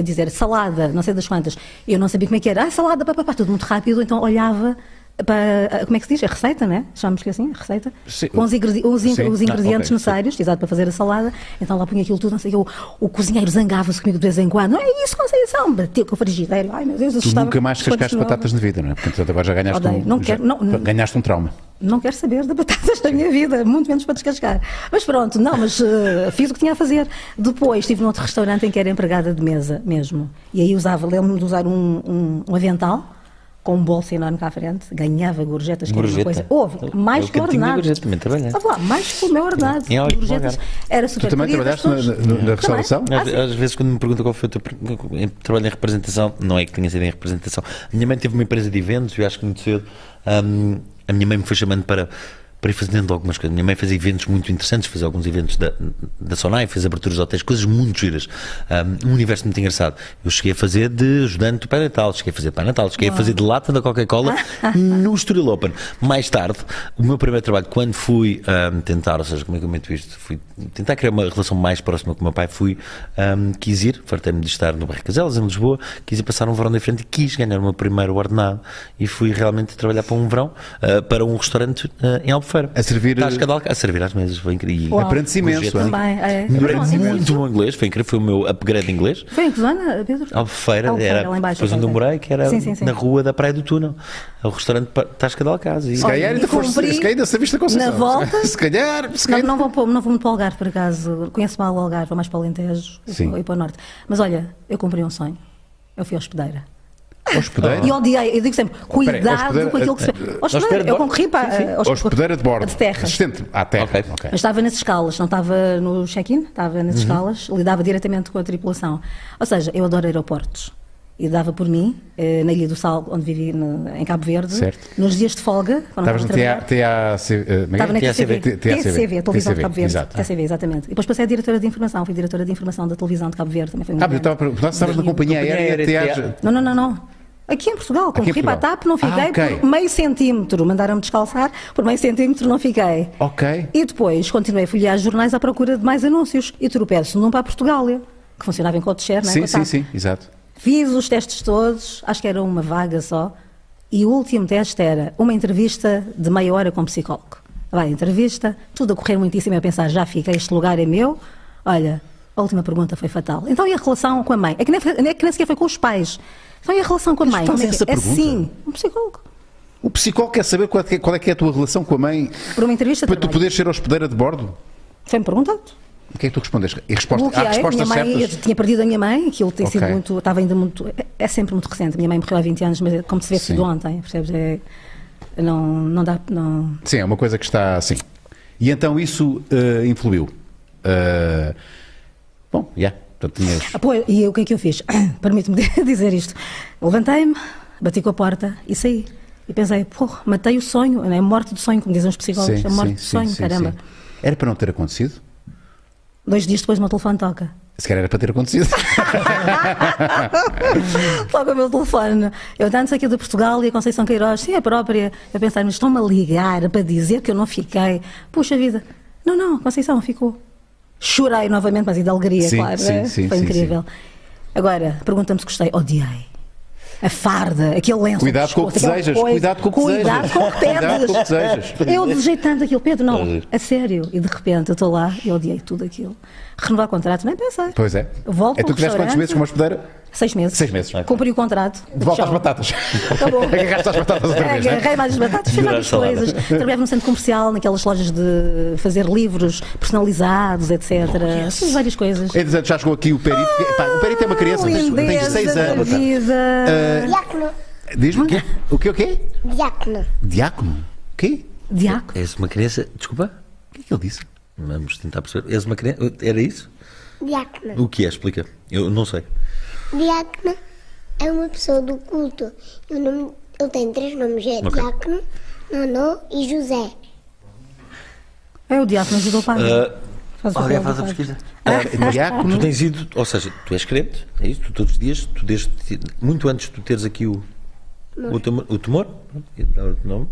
a dizer salada, não sei das quantas. Eu não sabia como é que era. Ah, salada, pá, pá, pá, tudo muito rápido. Então olhava para, como é que se diz? A receita, não é? Chamamos que assim, a receita. Sim. Com os, ingredi os, in Sim. os ingredientes ah, okay. necessários, exato, para fazer a salada. Então lá punha aquilo tudo, não sei, eu, o cozinheiro zangava-se comigo de vez em quando. Não é isso, Conceição? Bateu com o frigideiro. Ai, meu Deus, assustava. Tu nunca mais cascaste batatas na vida, não é? Portanto, agora já ganhaste, um, não quero, já, não, não, ganhaste um trauma. Não quero saber de batatas da minha vida, muito menos para descascar. Mas pronto, não, mas uh, fiz o que tinha a fazer. Depois estive num outro restaurante em que era empregada de mesa mesmo. E aí usava, lembro-me de usar um, um, um avental, com um bolso enorme cá à frente, ganhava gorjetas, que gorjeta. Era uma coisa. Houve, mais que ordenado. Estava lá, mais que o meu ordenado. Gorjetas. Era super. Tu também querido, trabalhaste na, na, na restauração? Às, ah, às vezes, quando me perguntam qual foi o teu trabalho em representação, não é que tenha sido em representação. A minha mãe teve uma empresa de eventos, eu acho que muito cedo. Um, a minha mãe me foi chamando para. para ir fazendo algumas coisas. Minha mãe fazia eventos muito interessantes, fazia alguns eventos da, da Sonai, fez aberturas de hotéis, coisas muito giras, um universo muito engraçado. Eu cheguei a fazer de ajudante do Pai Natal, cheguei a fazer Pai Natal, cheguei Uau. a fazer de lata da Coca-Cola no Estoril Open. Mais tarde, o meu primeiro trabalho, quando fui um, tentar, ou seja, como é que eu meto isto? Fui tentar criar uma relação mais próxima com o meu pai, fui, um, quis ir, fartei-me de estar no Bairro Cazelas, em Lisboa, quis ir passar um verão diferente e quis ganhar o meu primeiro ordenado e fui realmente trabalhar para um verão, uh, para um restaurante uh, em Albufeira. A servir? Alca, a servir às mesas, foi incrível. Aprende-se imenso. Também, é. Aprende-se muito bom inglês, foi incrível, foi o meu upgrade de inglês. Foi em que zona, Pedro? Albufeira, Albufeira era, lá embaixo, depois onde eu morei, que era sim, sim, sim. na rua da Praia do Túnel, o restaurante Tasca de Alcaz. E... Se calhar ainda foste, se calhar ainda sabiste a Conceição. Na volta, se calhar, se calhar. Não, não vou, não vou muito para o Algarve, por acaso, conheço mal o Algarve, vou mais para o Alentejo e para o Norte. Mas olha, eu cumpri um sonho, eu fui hospedeira. Hospedeira? E odiei, eu digo sempre, cuidado oh, com aquilo que se... Hospedeira, eu concorri para... Sim, sim. Hospedeira de bordo. De terra. Assistente à terra. Okay, okay. Mas estava nas escalas, não estava no check-in, estava nas uhum. escalas, lidava diretamente com a tripulação. Ou seja, eu adoro aeroportos. E dava por mim, eh, na Ilha do Sal, onde vivi no, em Cabo Verde, certo. nos dias de folga. Estavas no T A C V, Televisão de Cabo Verde. T A C V, exatamente. E depois passei a diretora de informação, fui diretora de informação da televisão de Cabo Verde. Também foi muito ah, eu estava a perguntar, estavas na companhia aérea? Não, não, não, não. Aqui em Portugal, como fui para a TAP, não fiquei ah, okay. por meio centímetro. Mandaram-me descalçar, por meio centímetro não fiquei. Ok. E depois continuei a folhear jornais à procura de mais anúncios. E tropeço-me para a Portugália, que funcionava em Codeshare, não é? Sim, sim, sim, exato. Fiz os testes todos, acho que era uma vaga só, e o último teste era uma entrevista de meia hora com um psicólogo. Vai, entrevista, tudo a correr muitíssimo, eu pensar, já fica, este lugar é meu, olha, a última pergunta foi fatal. Então e a relação com a mãe? É que nem, é que nem sequer foi com os pais. Então e a relação com a mãe? Como é que é? Sim, um psicólogo. O psicólogo quer saber qual é que é, qual é que é a tua relação com a mãe? Por uma entrevista para tu poderes ser hospedeira de bordo? Foi-me perguntado. O que é que tu respondes? E resposta, há respostas minha mãe, certas? Eu tinha perdido a minha mãe, que ele tem okay. sido muito, estava ainda muito, é sempre muito recente, minha mãe morreu há vinte anos, mas como se vê sido ontem, percebes? É, não, não dá, não... Sim, é uma coisa que está assim. E então isso uh, influiu. Uh, bom, já, yeah, tinhas... Ah, pois, e o que é que eu fiz? Permite-me dizer isto. Levantei-me, bati com a porta e saí. E pensei, porra, matei o sonho, a morte do sonho, como dizem os psicólogos, sim, a morte sim, do sonho, sim, caramba. Sim. Era para não ter acontecido? Dois dias depois o meu telefone toca. Se calhar era para ter acontecido. Toca o meu telefone. Eu antes aqui de Portugal e a Conceição Queiroz, sim, a própria, a pensar, mas estão-me a ligar para dizer que eu não fiquei. Puxa vida. Não, não, Conceição ficou. Chorei novamente, mas e de alegria, sim, claro. Sim, sim, foi sim, incrível. Sim. Agora, pergunta-me se gostei. Odiei. A farda, aquele lenço. Cuidado com o que desejas, cuidado com o que desejas. Cuidado com o que desejas. Eu desejei tanto aquilo, Pedro, não, a sério. E de repente eu estou lá e odiei tudo aquilo. Renovar o contrato, nem pensei. Pois é. Volto para o restaurante. É tu que deste quantos meses com uma hospedeira? Seis meses. Seis meses. Cumpri o contrato. De volta às batatas. Acabou. Agarraste às batatas outra vez. Agarrei mais as batatas, fiz várias coisas. Trabalhava no centro comercial, naquelas lojas de fazer livros personalizados, etcétera. Fiz várias coisas. Já chegou aqui o Perito. O Perito é uma criança, tem seis anos. Diácono. Diz-me? O que é o quê? Diácono. Diácono? O quê? Diácono. És uma criança. Desculpa? O que é que ele disse? Vamos tentar perceber. És uma criança. Era isso? Diácono. O que é? Explica. Eu não sei. Diácono é uma pessoa do culto. Eu, não, eu tenho três nomes: é okay. Diácono, Nonô e José. É o Diácono, ajudou o padre. Uh... Olha, faz a pesquisa. Tu tens ido, ou seja, tu és crente, é isso? Tu todos os dias, tu desde, muito antes de tu teres aqui o, o, tumor, o tumor,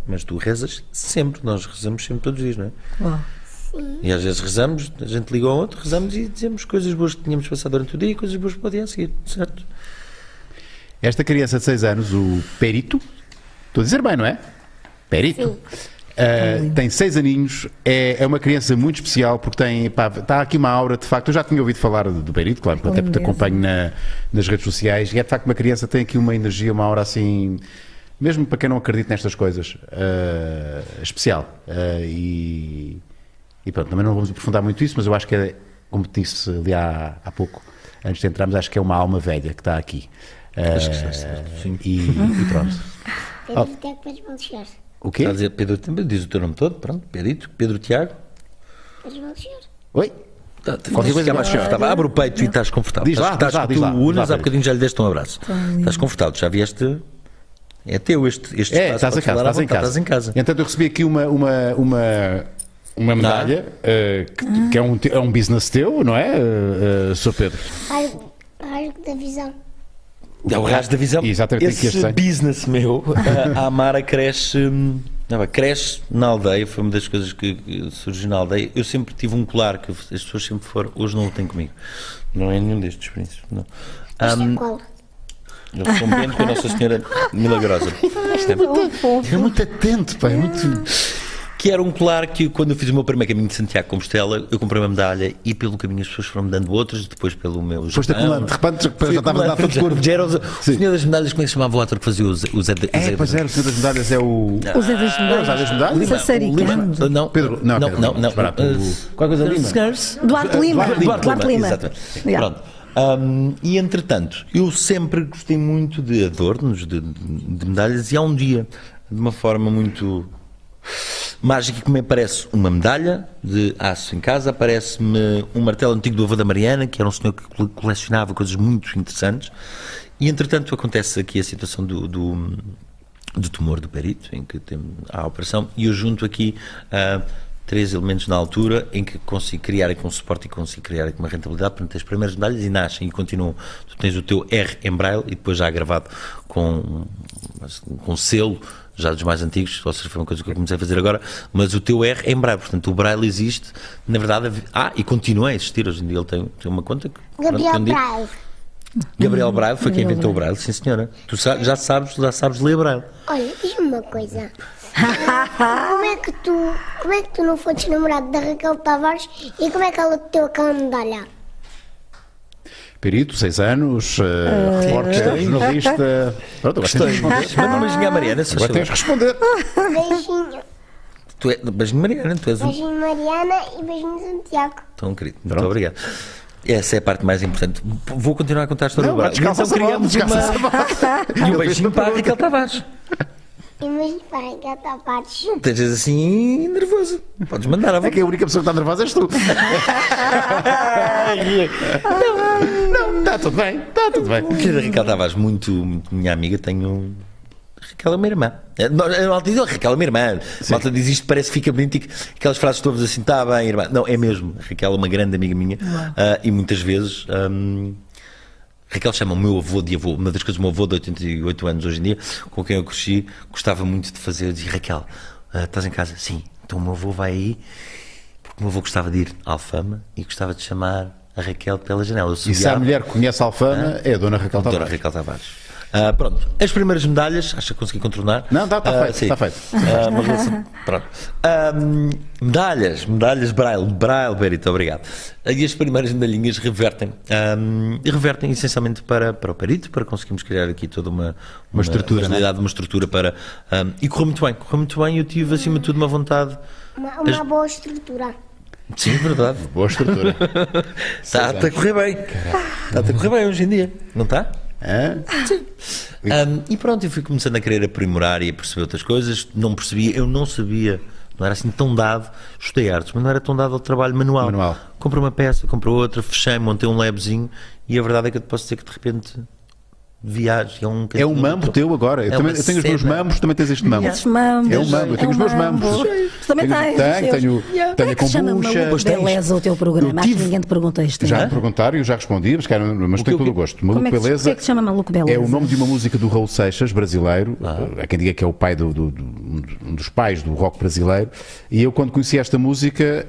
mas tu rezas sempre, nós rezamos sempre todos os dias, não é? Ah. Sim. E às vezes rezamos, a gente liga ao outro, rezamos e dizemos coisas boas que tínhamos passado durante o dia e coisas boas para o dia a seguir, certo? Esta criança de seis anos, o Perito, estou a dizer bem, não é? Perito. Sim. Uh, tem seis aninhos, é, é uma criança muito especial porque tem, pá, está aqui uma aura de facto. Eu já tinha ouvido falar do Perito, claro, até porque te acompanho na, nas redes sociais. E é de facto uma criança que tem aqui uma energia, uma aura assim, mesmo para quem não acredita nestas coisas, uh, especial. Uh, e, e pronto, também não vamos aprofundar muito isso, mas eu acho que é, como disse ali há, há pouco, antes de entrarmos, acho que é uma alma velha que está aqui. Uh, acho que está certo, sim. E, e pronto. Tem que depois chegar. O quê? Está a dizer Pedro, diz o teu nome todo, pronto, Pedrito, Pedro Tiago. Oi? Tá, qualquer coisa mais chora. Tá, abre o peito não. E estás confortável. Diz lá, estás, diz lá, tu diz lá, unas, diz lá, há bocadinho já lhe deste um abraço. Estás confortável, já vieste É teu este, este é, espaço. Estás, a casa, estás, em casa. Estás em casa. Então eu recebi aqui uma, uma, uma, uma medalha, uh, que, ah. que é, um, é um business teu, não é, uh, uh, Sr. Pedro? Rasgo, Rasgo da Visão. É o Rasgo da Visão. Exatamente. Esse este, business meu, a, a Amara cresce, não, cresce na aldeia, foi uma das coisas que, que surgiu na aldeia. Eu sempre tive um colar que as pessoas sempre foram, hoje não o têm comigo. Não é nenhum destes príncipes, não. Um, eu sou um bem com a Nossa Senhora Milagrosa. É muito, é muito atento, pai. É muito... Que era um colar que, quando eu fiz o meu primeiro caminho de Santiago Compostela, eu comprei uma medalha e pelo caminho as pessoas foram-me dando outras, depois pelo meu. Depois de repente, já estava a dar todos os já era os, o Senhor das Medalhas, como é que se chamava o ator que fazia os, os, é, os é, é, pois era, o Senhor das Medalhas é o. O Zé das Medalhas? O Lima. Não, Pedro. Não, não, não. não. Qual coisa Lima? Duarte Lima. Duarte Lima. Exatamente. Pronto. Um, e entretanto, eu sempre gostei muito de adornos, de, de medalhas, e há um dia, de uma forma muito mágica, que me aparece uma medalha de aço em casa, aparece-me um martelo antigo do avô da Mariana, que era um senhor que colecionava coisas muito interessantes, e entretanto acontece aqui a situação do... do, do tumor do perito, em que tem, há a operação, e eu junto aqui... Uh, três elementos na altura em que consigo criar aqui um suporte e consigo criar aqui uma rentabilidade. Portanto, as primeiras medalhas e nascem e continuam. Tu tens o teu R em braille e depois já gravado com, com selo, já dos mais antigos, ou seja, foi uma coisa que eu comecei a fazer agora, mas o teu R em braille. Portanto, o braille existe, na verdade, ah, e continua a existir. Hoje em dia ele tem, tem uma conta que... Gabriel Braille. Gabriel Braille foi quem inventou o braille, sim senhora. Tu já sabes, já sabes ler braille. Olha, diz-me uma coisa... Como é que tu, como é que tu não foste namorado da Raquel Tavares e como é que ela te deu aquela medalha? Perito, seis anos, uh, uh, repórter, uh, jornalista. Pronto, agora tens de responder. Manda um beijinho à Mariana, se agora tens de responder. Beijinho. Tu é, beijinho Mariana, tu és um. Beijinho Mariana e beijinho Santiago. Então, querido, muito Pronto. obrigado. Essa é a parte mais importante. Vou continuar a contar a história do Brasil. Então criamos uma... E um beijinho para a Raquel Tavares. Imagina para que ela parte. Não estejas assim nervoso. Podes mandar a voz. É que a única pessoa que está nervosa és tu. Não, não, está tudo bem. Está tudo bem. A Raquel Tavares, muito, muito minha amiga, tenho. Raquel é uma irmã. A malta diz, oh, Raquel é uma irmã. A malta diz isto, parece que fica bonito. E aquelas frases todas assim, está bem, irmã. Não, é mesmo. A Raquel é uma grande amiga minha. Uh, e muitas vezes. Um, Raquel chama o meu avô de avô, uma das coisas o meu avô de oitenta e oito anos hoje em dia, com quem eu cresci, gostava muito de fazer. Eu dizia, Raquel, uh, estás em casa? Sim, então o meu avô vai aí, porque o meu avô gostava de ir à Alfama e gostava de chamar a Raquel pela janela. E se a mulher que conhece a Alfama ah, é a dona Raquel Tavares. Dona Raquel Tavares. Uh, pronto, as primeiras medalhas, acho que consegui contornar. Não, está tá feito, está uh, feito. Uh, uma relação, pronto. Uh, medalhas, medalhas Braille, Braille, Perito, obrigado. E as primeiras medalhinhas revertem, uh, revertem essencialmente para, para o Perito, para conseguirmos criar aqui toda uma, uma, uma estrutura, né? uma estrutura para... Uh, e correu muito bem, correu muito bem e eu tive acima de tudo uma vontade... Uma, uma as... boa estrutura. Sim, verdade. Boa estrutura. Está a correr bem. Está a correr bem hoje em dia, não está? É? Sim. Um, e pronto, eu fui começando a querer aprimorar e a perceber outras coisas. Não percebia, eu não sabia, não era assim tão dado. Estudei artes, mas não era tão dado ao trabalho manual. manual. Comprei uma peça, comprei outra, fechei, montei um labzinho. E a verdade é que eu te posso dizer que de repente viajo. É um, é um mambo outro. teu agora. É eu, também, eu tenho os meus mambos, também tens este mambo. Yes. Mambos, é um mambo, eu tenho é um os meus mambo. mambos. Tu também tens. Tenho, tenho, yeah. tenho é que a kombucha. Maluco Beleza, o teu programa. Acho que ninguém te pergunta isto. Já me perguntaram e eu já respondi, mas, cara, mas tem todo o gosto. Maluco Beleza. Como é que, é que se chama Maluco Beleza? É o nome de uma música do Raul Seixas, brasileiro. Ah. Há quem diga que é o pai do, do, do, um dos pais do rock brasileiro. E eu, quando conheci esta música.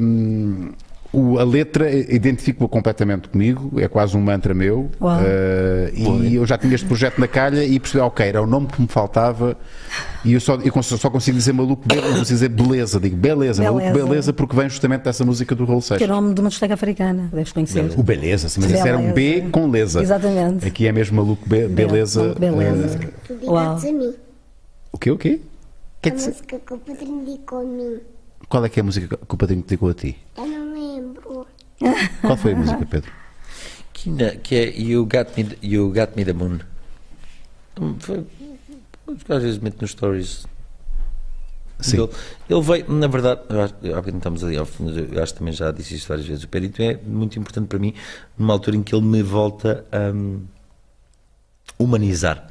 Uh, O, a letra identifico-a completamente comigo, é quase um mantra meu. Uh, e eu já tinha este projeto na calha e percebi, ok, era o nome que me faltava e eu só, eu só consigo dizer maluco, não consigo dizer beleza, digo beleza, beleza, maluco beleza, porque vem justamente dessa música do Raul Seixas. Que é o nome de uma discoteca africana, deves conhecer. O beleza, sim, mas isso era um B com lesa. Exatamente. Aqui é mesmo maluco be, beleza. beleza. Uh, Uau. O quê, o quê? A música que o Pedrinho dedicou a mim. Qual é que é a música que o Pedrinho dedicou a ti? Qual foi a música, Pedro? Que, na, que é You Got Me, You Got Me The Moon. Foi, às vezes meto nos stories. Sim. Ele, ele veio, na verdade, eu acho, eu estamos ali, eu acho que também já disse isto várias vezes. O Perito é muito importante para mim, numa altura em que ele me volta a um, humanizar.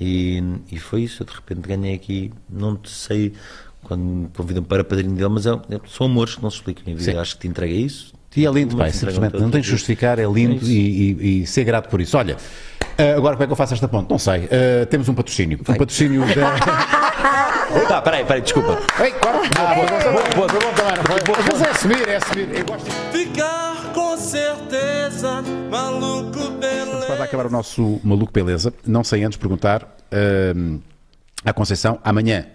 E, e foi isso, eu de repente ganhei aqui, não sei, quando me convidam para padrinho dele, mas é, são amores que não se explicam em vida, sim. Acho que te entrega isso. E é lindo, pai, simplesmente, não tem de justificar, é lindo é e, e, e ser grato por isso. Olha, agora como é que eu faço esta ponte? Não sei, uh, temos um patrocínio, vai. Um patrocínio da... Tá, peraí, peraí, desculpa. Ei, claro. Ah, boa, boa, boa, boa, boa. Mas é assumir, é assumir. Eu gosto de... Ficar com certeza, Maluco Beleza. Estamos quase a acabar o nosso Maluco Beleza. Não sei antes perguntar uh, à Conceição, amanhã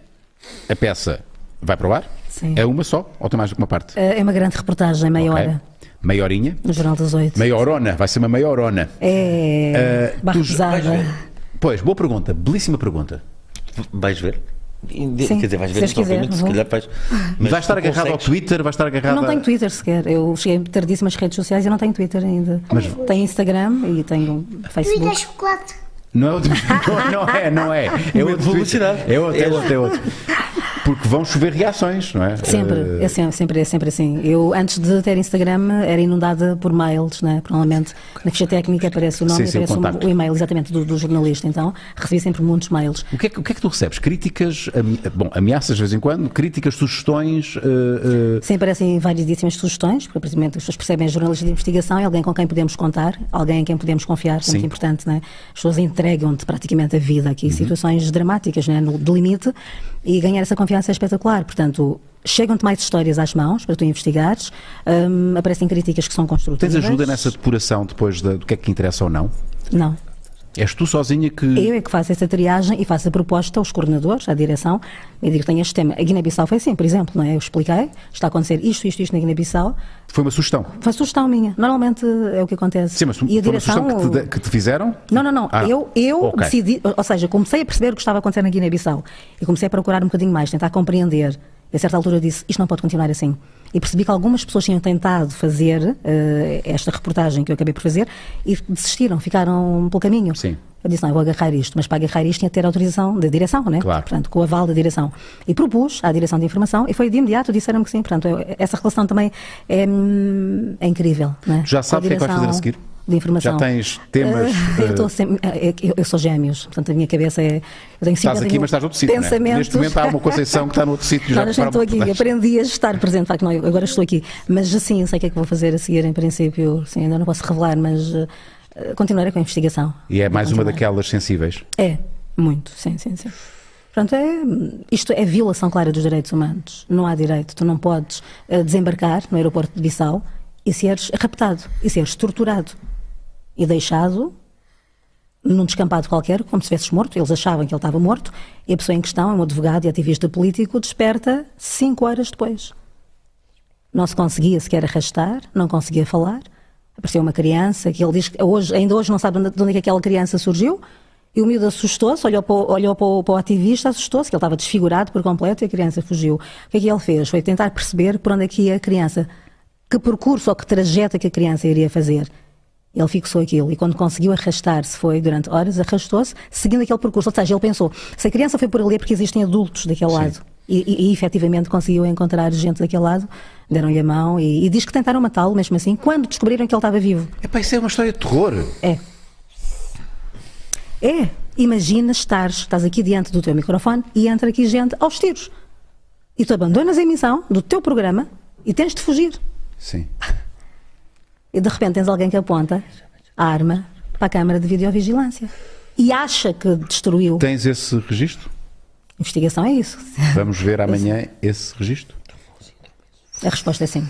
a peça vai para o ar? Sim. É uma só ou tem mais do que uma parte? É uma grande reportagem, meia okay. hora. Meia horinha? No Jornal das Oito. Meia horona, vai ser uma meia horona. É, uh, barra pesada. Pois, boa pergunta, belíssima pergunta. Vais ver? Sim, quer dizer, vais ver se obviamente, se calhar vais. Mas vai estar agarrado consegues... ao Twitter, vai estar agarrado. Eu não tenho Twitter sequer. Eu cheguei tardíssimo nas redes sociais e não tenho Twitter ainda. Mas... Tenho Instagram e tenho Facebook. Vida chocolate. Não é outro. Não é, não é. É outra velocidade. É outro, é outro, é outro. Porque vão chover reações, não é? Sempre, é sempre, é sempre assim. Eu, antes de ter Instagram, era inundada por mails, não é? Provavelmente na ficha técnica aparece o nome, sim, sim, aparece o, um, o e-mail, exatamente, do, do jornalista. Então, recebi sempre muitos mails. O que é, o que, é que tu recebes? Críticas, ami... bom, ameaças de vez em quando, críticas, sugestões? Uh, uh... Sim, aparecem variedíssimas sugestões, porque, precisamente, as pessoas percebem jornalistas de investigação, é alguém com quem podemos contar, alguém em quem podemos confiar, é muito importante, não é? As pessoas entregam-te praticamente a vida aqui, uhum. Situações dramáticas, não é? No, de limite, e ganhar essa confiança é espetacular, portanto, chegam-te mais histórias às mãos para tu investigares, um, aparecem críticas que são construtivas. Tens ajuda nessa depuração depois de, do que é que interessa ou não? Não. És tu sozinha que... Eu é que faço essa triagem e faço a proposta aos coordenadores, à direção, e digo, tenho este tema. A Guiné-Bissau foi assim, por exemplo, não é? Eu expliquei, está a acontecer isto, isto, isto na Guiné-Bissau. Foi uma sugestão? Foi uma sugestão minha, normalmente é o que acontece. Sim, mas e a direção, foi uma sugestão que te, que te fizeram? Não, não, não, ah, eu, eu okay. decidi, ou seja, comecei a perceber o que estava a acontecer na Guiné-Bissau e comecei a procurar um bocadinho mais, tentar compreender. E a certa altura disse, isto não pode continuar assim. E percebi que algumas pessoas tinham tentado fazer uh, esta reportagem que eu acabei por fazer e desistiram, ficaram pelo caminho. Sim. Eu disse, não, eu vou agarrar isto, mas para agarrar isto tinha que ter autorização da direção, não é? Claro. Portanto, com o aval da direção. E propus à direção de informação e foi de imediato, disseram-me que sim. Portanto, eu, essa relação também é, é incrível, não é? Já sabes o que é que vais fazer a seguir? De informação. Já tens temas... Uh, eu, estou sempre, eu, eu sou gêmeos, portanto a minha cabeça é... Eu tenho estás aqui, mas estás noutro sítio, né? Neste momento há uma Conceição que está noutro sítio. Já estou para... aqui, aprendi a estar presente, facto, não, agora estou aqui. Mas assim, sei o que é que vou fazer a seguir, em princípio, assim, ainda não posso revelar, mas uh, continuarei com a investigação. E é mais uma daquelas sensíveis? É, muito, sim, sim, sim. Portanto, é, isto é violação clara dos direitos humanos. Não há direito, tu não podes uh, desembarcar no aeroporto de Bissau e seres raptado, e seres torturado. E deixado num descampado qualquer, como se estivesses morto, eles achavam que ele estava morto, e a pessoa em questão, um advogado e ativista político, desperta cinco horas depois. Não se conseguia sequer arrastar, não conseguia falar, apareceu uma criança, que ele diz que hoje, ainda hoje não sabe de onde é que aquela criança surgiu, e o miúdo assustou-se, olhou, para o, olhou para, o, para o ativista, assustou-se, que ele estava desfigurado por completo e a criança fugiu. O que é que ele fez? Foi tentar perceber por onde é que ia a criança, que percurso ou que trajeto que a criança iria fazer. Ele fixou aquilo e quando conseguiu arrastar-se, foi durante horas, arrastou-se, seguindo aquele percurso. Ou seja, ele pensou, se a criança foi por ali é porque existem adultos daquele Sim. lado. E, e, e efetivamente conseguiu encontrar gente daquele lado, deram-lhe a mão e, e diz que tentaram matá-lo mesmo assim, quando descobriram que ele estava vivo. Epá, isso é uma história de terror. É. É. Imagina estares, estás aqui diante do teu microfone e entra aqui gente aos tiros. E tu abandonas a emissão do teu programa e tens de fugir. Sim. E de repente tens alguém que aponta a arma para a câmara de videovigilância e acha que destruiu. Tens esse registro? Investigação é isso. Vamos ver amanhã esse registro? A resposta é sim.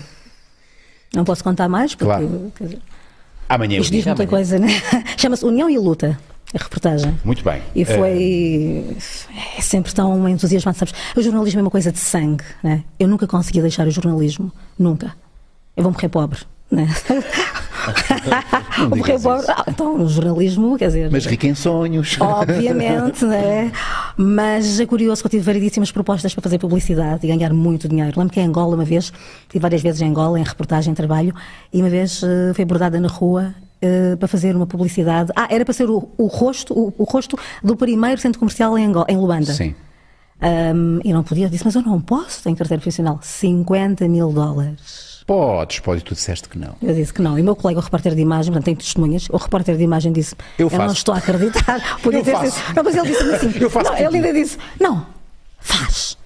Não posso contar mais porque... Claro. Quer dizer, amanhã eu isto diz muita coisa, né? Chama-se União e Luta. A reportagem. Muito bem. E foi é... É sempre tão entusiasmante, sabes? O jornalismo é uma coisa de sangue, né? Eu nunca consegui deixar o jornalismo. Nunca. Eu vou morrer pobre. Não. Não digas isso. Ah, então, o jornalismo, quer dizer. Mas rico em sonhos. Obviamente, né? Mas é curioso que eu tive variedíssimas propostas para fazer publicidade e ganhar muito dinheiro. Lembro que em Angola, uma vez, tive várias vezes em Angola, em reportagem, em trabalho, e uma vez uh, fui abordada na rua uh, para fazer uma publicidade. Ah, era para ser o, o, rosto, o, o rosto do primeiro centro comercial em, Angola, em Luanda. Sim. Um, e não podia, disse, mas eu não posso, tenho carteira profissional. cinquenta mil dólares. Podes, podes, tu disseste que não. Eu disse que não. E o meu colega, o repórter de imagem, portanto, tem testemunhas, o repórter de imagem disse, eu, eu não estou a acreditar. Podia ter dito, não, mas ele disse assim, eu faço não, ele ainda disse, não, faz.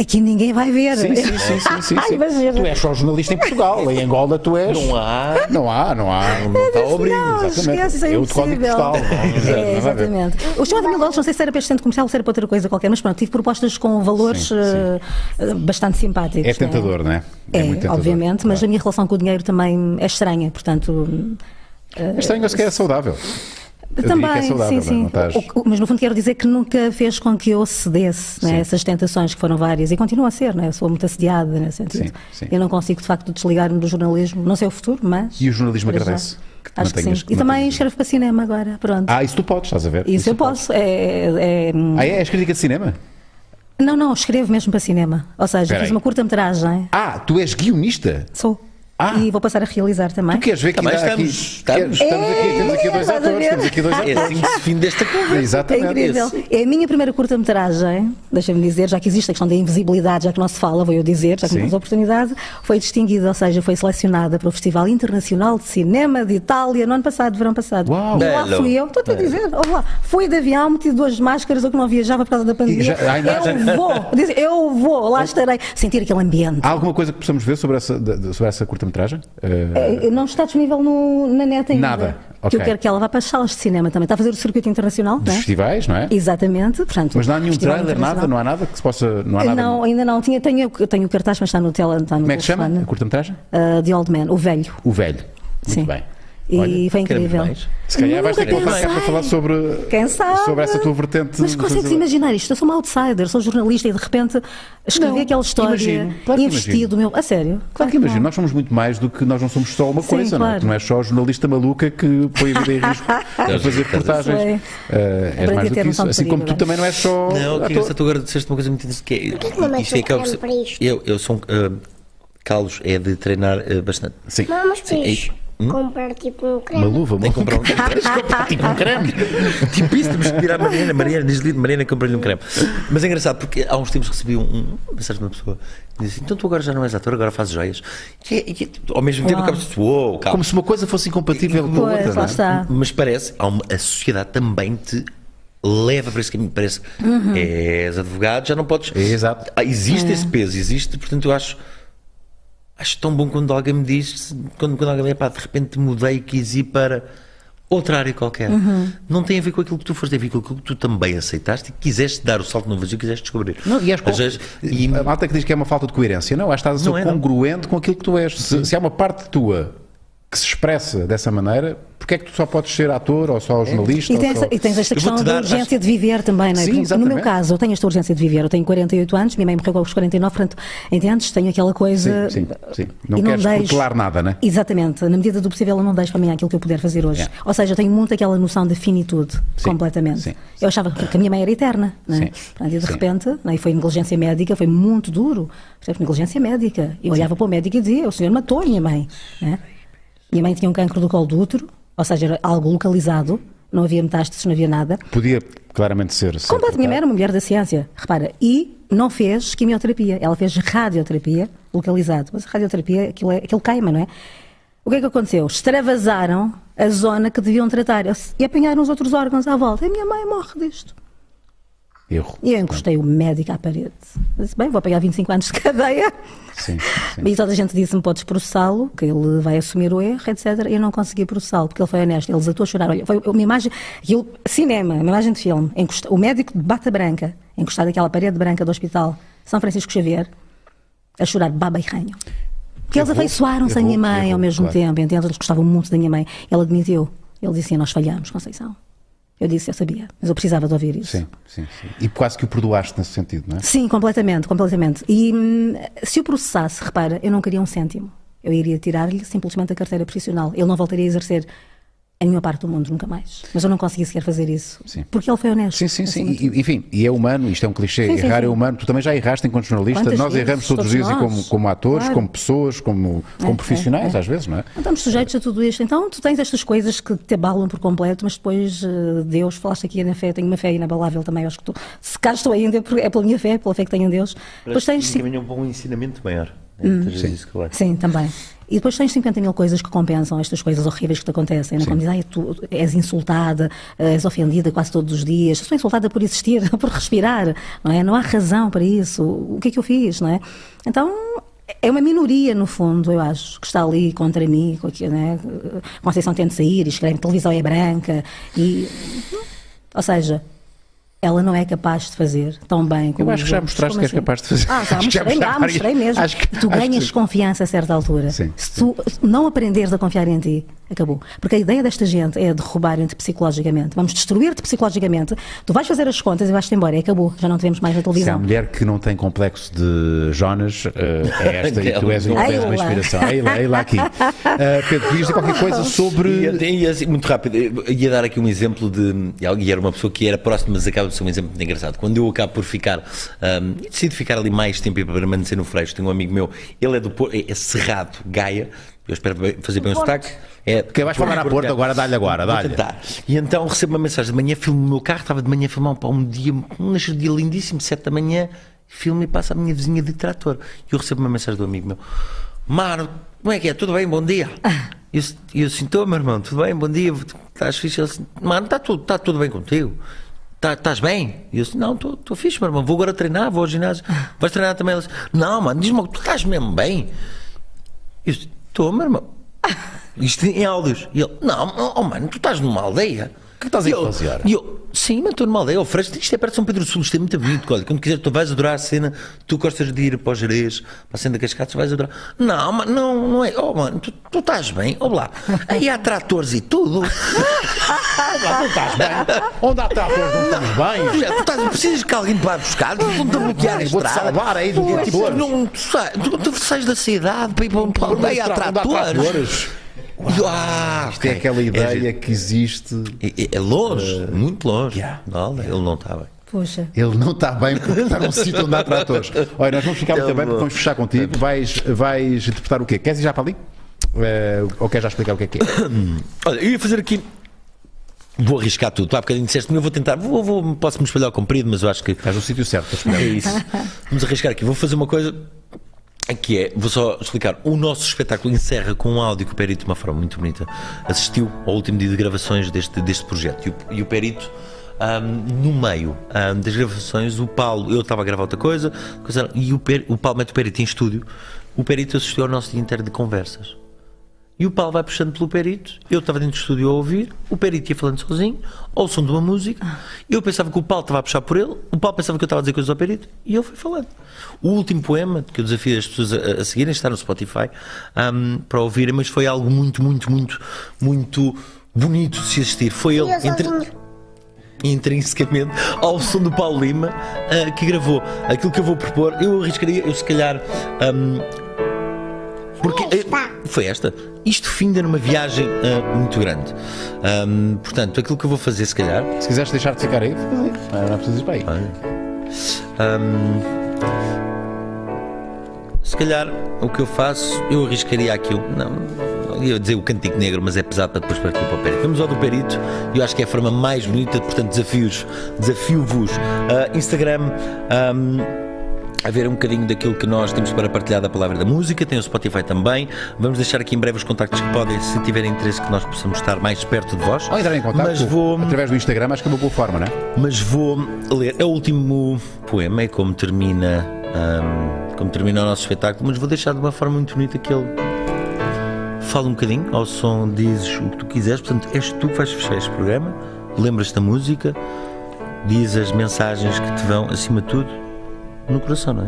Aqui ninguém vai ver. Sim, sim, sim, sim, sim. Ai, mas... Tu és só jornalista em Portugal, em Angola tu és. Não há, não há, não há. Não está obrigo, exatamente. É o código postal. É, exatamente. O chamado mil dólares, não sei se era para este centro comercial ou se era para outra coisa qualquer, mas pronto, tive propostas com valores sim, sim. Uh, bastante simpáticos. É tentador, não é? É, é muito tentador, obviamente, claro. Mas a minha relação com o dinheiro também é estranha, portanto... Uh, é estranho, acho que é saudável. Eu também, é saudável, sim, sim. O, mas no fundo quero dizer que nunca fez com que eu cedesse, né, essas tentações que foram várias e continuam a ser, né? Eu sou muito assediada nesse sentido. Sim, sim. Eu não consigo de facto desligar-me do jornalismo, não sei o futuro, mas... E o jornalismo agradece. Que acho que sim. Que e também escrevo para cinema agora, pronto. Ah, isso tu podes, estás a ver? Isso, isso eu posso. É, é... Ah, é? És crítica de cinema? Não, não, escrevo mesmo para cinema. Ou seja, Pera fiz aí. uma curta-metragem. Ah, tu és guionista? Sou. Ah. E vou passar a realizar também. Tu queres ver que também estamos, aqui, estamos, estamos aqui, temos aqui dois atores, temos aqui dois atores. É assim o fim desta coisa. Exatamente. É incrível. Esse. É a minha primeira curta-metragem, deixa-me dizer, já que existe a questão da invisibilidade, já que não se fala, vou eu dizer, já que temos a oportunidade, foi distinguida, ou seja, foi selecionada para o Festival Internacional de Cinema de Itália no ano passado, verão passado. Uau. E lá fui eu, estou-te a dizer, lá, fui de avião, meti duas máscaras, ou que não viajava por causa da pandemia. Já, eu já... vou, eu vou, lá estarei, sentir aquele ambiente. Há alguma coisa que possamos ver sobre essa, sobre essa curta-metragem? Uh... Não está disponível no, na net ainda. Nada. Okay. Eu quero que ela vá para as salas de cinema também. Está a fazer o circuito internacional. Dos não é? festivais, não é? Exatamente. Portanto, mas não há nenhum trailer, nada? Não há nada que se possa... Não, há nada não ainda não. Tinha, tenho, tenho o cartaz, mas está no tela. Está no Como é que se chama a curta-metragem? Uh, The Old Man, O Velho. O Velho. Muito Sim. bem. E Olha, foi incrível. Se calhar vais ter que voltar para falar sobre, sobre essa tua vertente. Mas consegues imaginar isto? Eu sou uma outsider, sou jornalista e de repente escrevi não, aquela história, imagino, claro investi do meu... A sério? Claro, claro que imagino. Não. Nós somos muito mais do que... Nós não somos só uma Sim, coisa, claro. não é? Tu não és só a jornalista maluca que põe a vida em risco para fazer reportagens. Uh, és mais do que isso. Assim como tu também não és só... Não, tu agora disseste uma coisa muito interessante. Que é... Eu sou... Carlos é de treinar bastante. Sim. Hum? Comprar tipo um creme. Uma luva, tem que comprar um creme. comprar tipo um creme. Tipo isso, temos que tirar a Mariana. Mariana, diz-lhe, Mariana, comprar-lhe um creme. Mas é engraçado porque há uns tempos recebi um, um, uma certa pessoa que disse: então tu agora já não és ator, agora fazes joias. E, e, ao mesmo tempo, acabas-te, uou, calma. Como se uma coisa fosse incompatível com a outra. Não? Está. Mas parece, há uma, a sociedade também te leva para esse caminho. Parece que uhum. és advogado, já não podes. Exato. Ah, existe é. esse peso, existe, portanto eu acho. Acho tão bom quando alguém me diz, quando, quando alguém me diz, pá, de repente mudei, quis ir para outra área qualquer. Uhum. Não tem a ver com aquilo que tu foste, tem a ver com aquilo que tu também aceitaste e quiseste dar o salto no vazio, quiseste descobrir. Não, e és vezes, e... A malta que diz que é uma falta de coerência. Não, acho que estás a ser congruente não. com aquilo que tu és. Se, se há uma parte tua que se expressa dessa maneira, porque é que tu só podes ser ator ou só jornalista? E tens, só... E tens esta questão da urgência acho... de viver também, não é? Sim, no meu caso, eu tenho esta urgência de viver, eu tenho quarenta e oito anos, minha mãe morreu aos quarenta e nove, portanto, entendes? Tenho aquela coisa... Sim, sim, sim. Não e queres não deixo... protelar nada, não é? Exatamente, na medida do possível eu não deixo para mim aquilo que eu puder fazer hoje. É. Ou seja, eu tenho muito aquela noção de finitude, sim, completamente. Sim, sim. Eu achava que a minha mãe era eterna, não é? Sim, portanto, e de sim. repente, não é? Foi negligência médica, foi muito duro, portanto, negligência médica. Eu sim. olhava para o médico e dizia, o senhor matou a minha mãe, não é? Minha mãe tinha um cancro do colo do útero, ou seja, era algo localizado, não havia metástases, não havia nada. Podia claramente ser... ser Combate, minha mãe era uma mulher da ciência, repara, e não fez quimioterapia, ela fez radioterapia localizado, mas a radioterapia, aquilo, é, aquilo queima, não é? O que é que aconteceu? Extravasaram a zona que deviam tratar e apanharam os outros órgãos à volta. E a minha mãe morre disto. Erro. E eu encostei o médico à parede. Disse, bem, vou apanhar vinte e cinco anos de cadeia. Sim, sim. E toda a gente disse-me, podes processá-lo, que ele vai assumir o erro, etcétera. E eu não consegui processá-lo, porque ele foi honesto. Ele desatou a chorar. Olha, foi uma imagem... Eu, cinema, uma imagem de filme. O médico de bata branca, encostado àquela parede branca do hospital São Francisco Xavier, a chorar baba e ranho. Porque eles afeiçoaram-se à minha mãe errou, ao mesmo claro. tempo. Entende? Eles gostavam muito da minha mãe. Ele admitiu. Ele disse, nós falhamos, Conceição. Eu disse, eu sabia, mas eu precisava de ouvir isso. Sim, sim, sim. E quase que o perdoaste nesse sentido, não é? Sim, completamente, completamente. E hum, se o processasse, repara, eu não queria um cêntimo. Eu iria tirar-lhe simplesmente a carteira profissional. Ele não voltaria a exercer a nenhuma parte do mundo, nunca mais. Mas eu não consegui sequer fazer isso. Sim. Porque ele foi honesto. Sim, sim, sim. E, enfim, e é humano, isto é um clichê, sim, sim, errar sim. é humano. Tu também já erraste enquanto jornalista, Quantas nós erramos todos os dias nós? e como, como atores, claro. como pessoas, como, como é, profissionais, é, é. às vezes, não é? Não estamos sujeitos é. a tudo isto. Então, tu tens estas coisas que te abalam por completo, mas depois, uh, Deus, falaste aqui na fé, tenho uma fé inabalável também, acho que tu, se cá estou ainda, é pela minha fé, pela fé que tenho em Deus. Depois tens... Encaminham para um ensinamento maior. Entre hum, isso, claro. Sim, também. E depois tens cinquenta mil coisas que compensam estas coisas horríveis que te acontecem. Não comes, ai, tu és insultada, és ofendida quase todos os dias. Sou insultada por existir, por respirar, não é? Não há razão para isso. O que é que eu fiz, não é? Então, é uma minoria, no fundo, eu acho, que está ali contra mim. Né? Conceição tem de sair, escreve, televisão é branca. E, ou seja... Ela não é capaz de fazer tão bem como eu acho que já mostraste que assim? É capaz de fazer. Ah, já mostrei, já mostrei mesmo. Acho que, tu ganhas que... confiança a certa altura. Sim, se tu sim. não aprenderes a confiar em ti, acabou. Porque a ideia desta gente é derrubar-te psicologicamente. Vamos destruir-te psicologicamente. Tu vais fazer as contas e vais-te embora. E acabou. Já não te vemos mais na televisão. Se há mulher que não tem complexo de Jonas, uh, é esta. E tu és uma, és uma inspiração. Ei lá aqui. Uh, Pedro, tu ias dizer qualquer coisa sobre... Ia, ia, ia, muito rápido. Ia dar aqui um exemplo de... E era uma pessoa que era próxima, mas acaba ser um exemplo muito engraçado. Quando eu acabo por ficar, um, decido ficar ali mais tempo e permanecer no Freixo, tenho um amigo meu, ele é do Porto, é, é Cerrado, Gaia, eu espero fazer bem o sotaque. É, quem vais falar à Porto agora, dá-lhe agora, dá-lhe. E então recebo uma mensagem de manhã, filmo o meu carro, estava de manhã a filmar para um dia, um dia lindíssimo, sete da manhã, filmo e passa a minha vizinha de trator. E eu recebo uma mensagem do amigo meu, Mano, como é que é? Tudo bem? Bom dia. E eu, eu sinto, meu irmão, tudo bem? Bom dia, estás fixe? Ele disse, Mano, está tudo, está tudo bem contigo? Estás bem? E eu disse, não, estou fixe, meu irmão, vou agora treinar, vou ao ginásio. Vais treinar também? Ela disse, não, mano, diz-me, tu estás mesmo bem? Eu disse, estou, meu irmão. Isto em áudios. E ele, não, oh, mano, tu estás numa aldeia. O que estás a fazer? E eu, sim, mas estou numa aldeia, oferece-te, isto é perto de São Pedro do Sul, isto é muito bonito, olha, quando quiser, tu vais adorar a cena, tu gostas de ir para o Jerez, para a cena da Cascata, vais adorar. Não, mano, não, não é, oh, mano, tu, tu estás bem, olha lá, aí há tratores e tudo. Não estás bem. Onde há tratores não estamos bem. Tu, estás, precisas que alguém te vá buscar, tu não te bloquear a estrada. Vou-te salvar aí do dia de hoje. Tu sais da cidade para ir para onde há tratores. Uau, ah, isto okay. É aquela ideia é, que existe... É, é longe, uh, muito longe. Yeah, não, yeah. Ele não está bem. Poxa. Ele não está bem porque está num sítio onde há tratores. Olha, nós vamos ficar muito bem porque vamos fechar contigo. Vais, vais interpretar o quê? Queres ir já para ali? Uh, ou queres já explicar o que é que é? Olha, eu ia fazer aqui... Vou arriscar tudo. Há bocadinho disseste-me, eu vou tentar, vou, vou, posso-me espalhar ao comprido, mas eu acho que... Estás no sítio certo. É isso. Vamos arriscar aqui. Vou fazer uma coisa... Aqui é, vou só explicar, o nosso espetáculo encerra com um áudio que o Perito, de uma forma muito bonita, assistiu ao último dia de gravações deste, deste projeto. E o, e o Perito, um, no meio um, das gravações, o Paulo, eu estava a gravar outra coisa, coisa e o, per, o Paulo mete o Perito em estúdio, o Perito assistiu ao nosso dia inteiro de conversas. E o Paulo vai puxando pelo Perito, eu estava dentro do estúdio a ouvir, o Perito ia falando sozinho, ao som de uma música, eu pensava que o Paulo estava a puxar por ele, o Paulo pensava que eu estava a dizer coisas ao Perito, e ele foi falando. O último poema, que eu desafio as pessoas a, a seguirem, está no Spotify, um, para ouvirem, mas foi algo muito, muito, muito, muito bonito de se assistir. Foi ele, entre, intrinsecamente, ao som do Paulo Lima, uh, que gravou aquilo que eu vou propor, eu arriscaria, eu se calhar... Um, Porque foi esta. Isto finda numa viagem uh, muito grande. Um, portanto, aquilo que eu vou fazer, se calhar. Se quiseres deixar de ficar aí, fazer. Ah, não precisas ir para aí. Ah. Um, se calhar, o que eu faço, eu arriscaria aquilo. Não, ia dizer o Cantico Negro, mas é pesado para depois partir para o Perito. Vamos ao do Perito, eu acho que é a forma mais bonita, portanto, desafios. Desafio-vos. Uh, Instagram. Um, a ver um bocadinho daquilo que nós temos para partilhar da Palavra da Música, tem o Spotify também, vamos deixar aqui em breve os contactos que podem, se tiverem interesse, que nós possamos estar mais perto de vós. Ou entrar em contacto vou... através do Instagram, acho que é uma boa forma, não é? Mas vou ler, é o último poema, é como termina, hum, como termina o nosso espetáculo, mas vou deixar de uma forma muito bonita que ele fala um bocadinho, ao som dizes o que tu quiseres, portanto és tu que vais fechar este programa, lembras-te da música, diz as mensagens que te vão acima de tudo, no coração, não é?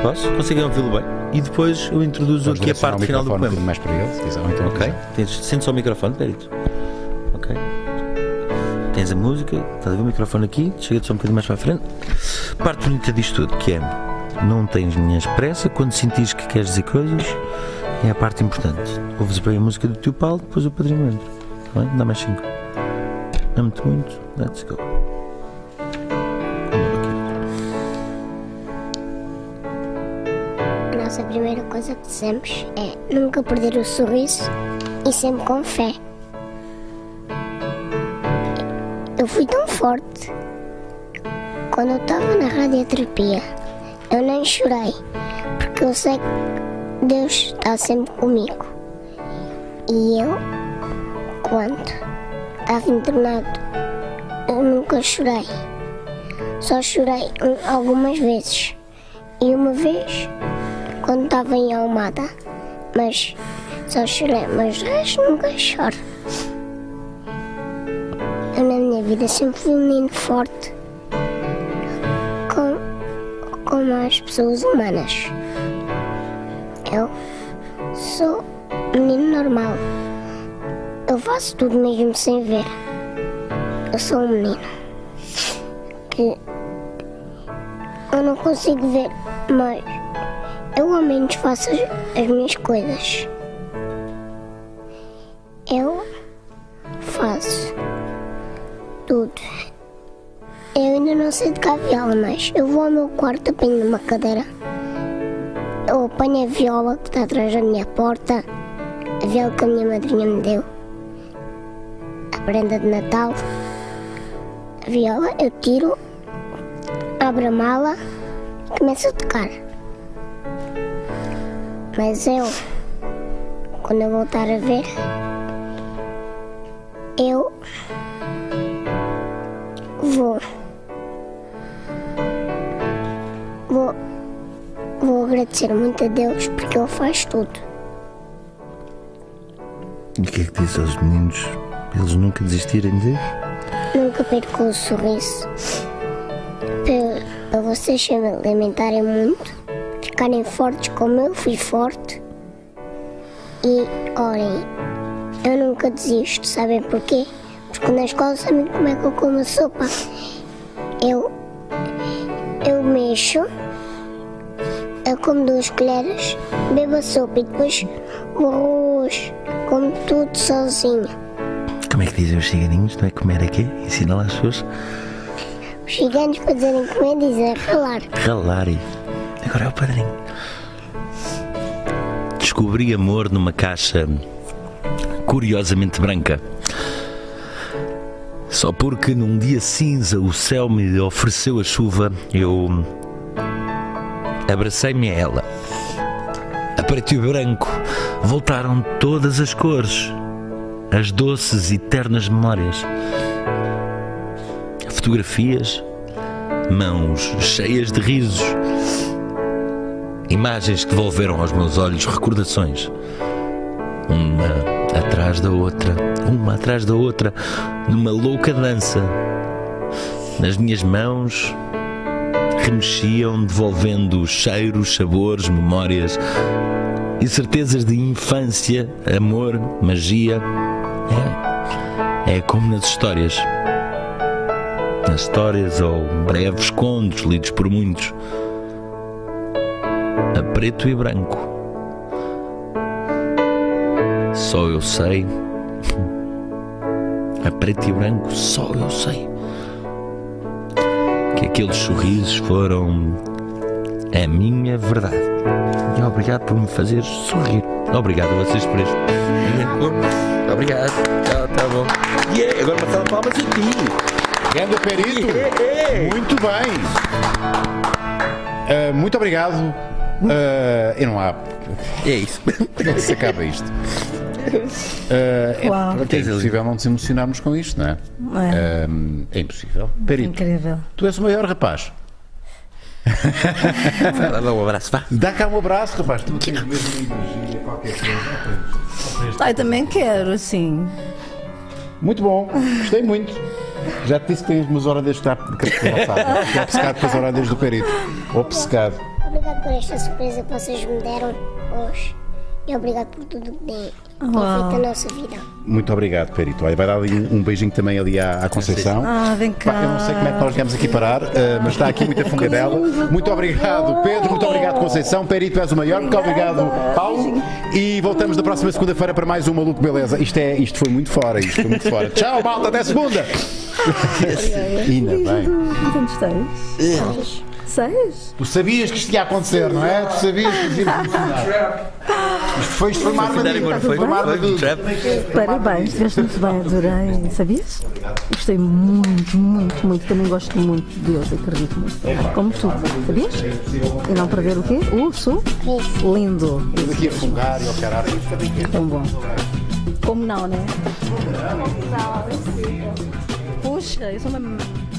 Posso? Conseguem ouvi-lo bem? E depois eu introduzo vamos aqui a parte final do poema. Um mais para ele, se então, ok. Tens, sente só o microfone, Perito. Ok. Tens a música, estás a ver o microfone aqui, chega-te só um bocadinho mais para a frente. Parte bonita disto tudo, que é não tens minha pressa, quando sentires que queres dizer coisas, é a parte importante. Ouves bem a música do teu Paulo, depois o padrinho entra. Está bem? Dá mais cinco. Amo-te muito, let's go. A primeira coisa que dizemos é nunca perder o sorriso e sempre com fé. Eu fui tão forte quando eu estava na radioterapia, eu nem chorei, porque eu sei Deus está sempre comigo. E eu, quando estava internado, eu nunca chorei. Só chorei algumas vezes. E uma vez, quando estava em Almada, mas só chorei, mas acho que nunca choro. Eu na minha vida sempre fui um menino forte, como, como as pessoas humanas. Eu sou um menino normal. Eu faço tudo mesmo sem ver. Eu sou um menino que eu não consigo ver, mas eu ao menos faço as, as minhas coisas. Eu faço tudo. Eu ainda não sei de cá viola, mas eu vou ao meu quarto, apanho uma cadeira. Eu apanho a viola que está atrás da minha porta, a viola que a minha madrinha me deu, a prenda de Natal. A viola eu tiro, abro a mala e começo a tocar. Mas eu, quando eu voltar a ver, eu vou, vou, vou agradecer muito a Deus porque Ele faz tudo. E o que é que diz aos meninos? Eles nunca desistirem de? Nunca perco o sorriso. Para vocês se alimentarem muito, ficarem fortes como eu fui forte. E orem, eu nunca desisto, sabem porquê? Porque na escola sabem como é que eu como a sopa. Eu, eu mexo, eu como duas colheres, bebo a sopa e depois o arroz, como tudo sozinho. Como é que dizem os ciganinhos? Não é comer aqui? Ensina lá as pessoas. Os ciganos, para dizerem comer, dizem ralar. Ralar. Agora é o padrinho. Descobri amor numa caixa curiosamente branca. Só porque num dia cinza o céu me ofereceu a chuva, eu abracei-me a ela. A preto e branco voltaram todas as cores, as doces e ternas memórias. Fotografias, mãos cheias de risos, imagens que devolveram aos meus olhos recordações, uma atrás da outra, uma atrás da outra, numa louca dança. Nas minhas mãos remexiam, devolvendo cheiros, sabores, memórias e certezas de infância, amor, magia. É, é como nas histórias. Nas histórias ou breves contos lidos por muitos, a preto e branco. Só eu sei. A preto e branco, só eu sei que aqueles sorrisos foram a minha verdade. E obrigado por me fazer sorrir. Obrigado a vocês por isto. Obrigado. Tá, tá bom. E yeah, agora passava palmas a ti. Grande Perito, muito bem, uh, muito obrigado, uh, eu não há, é isso, se acaba isto, uh, é, é impossível não nos emocionarmos com isto, não é? É, uh, é impossível. Perito, incrível. Tu és o maior rapaz. Dá um abraço, pá. Dá cá um abraço, rapaz. Tu tens mesmo energia, qualquer coisa. Ai, também quero, sim. Muito bom, gostei muito. Já te disse que tens umas horas de estar obcecado com as horas do Perito. Obcecado. Obrigado por esta surpresa que vocês me deram hoje. E obrigado por tudo que tem feito a nossa vida. Muito obrigado, Perito. Olha, vai dar ali um beijinho também ali à, à Conceição. Ah, vem cá. Pá, eu não sei como é que nós viemos aqui parar, uh, mas está aqui muita fungadela. Muito obrigado, Pedro. Muito obrigado, Conceição. Perito, és o maior. Muito obrigado, Paulo. E voltamos na próxima segunda-feira para mais um Maluco Beleza. Isto, é, isto foi muito fora. Isto foi muito fora. Tchau, malta. Até segunda. Ainda bem. Quantos tens? Seis. Tu sabias que isto ia acontecer, não é? Tu sabias que isto ia acontecer. Isto foi, isto foi uma armadilha. Foi uma armadilha. Parabéns, estiveste muito bem, adorei. Sabias? Gostei muito, muito, muito. Também gosto muito de Deus, acredito muito. Como tu, sabias? E não para ver o quê? Urso? Lindo. Estamos aqui a fungar e ao caralho. Tão bom. Como não, né? Não, não. Puxa, eu sou uma...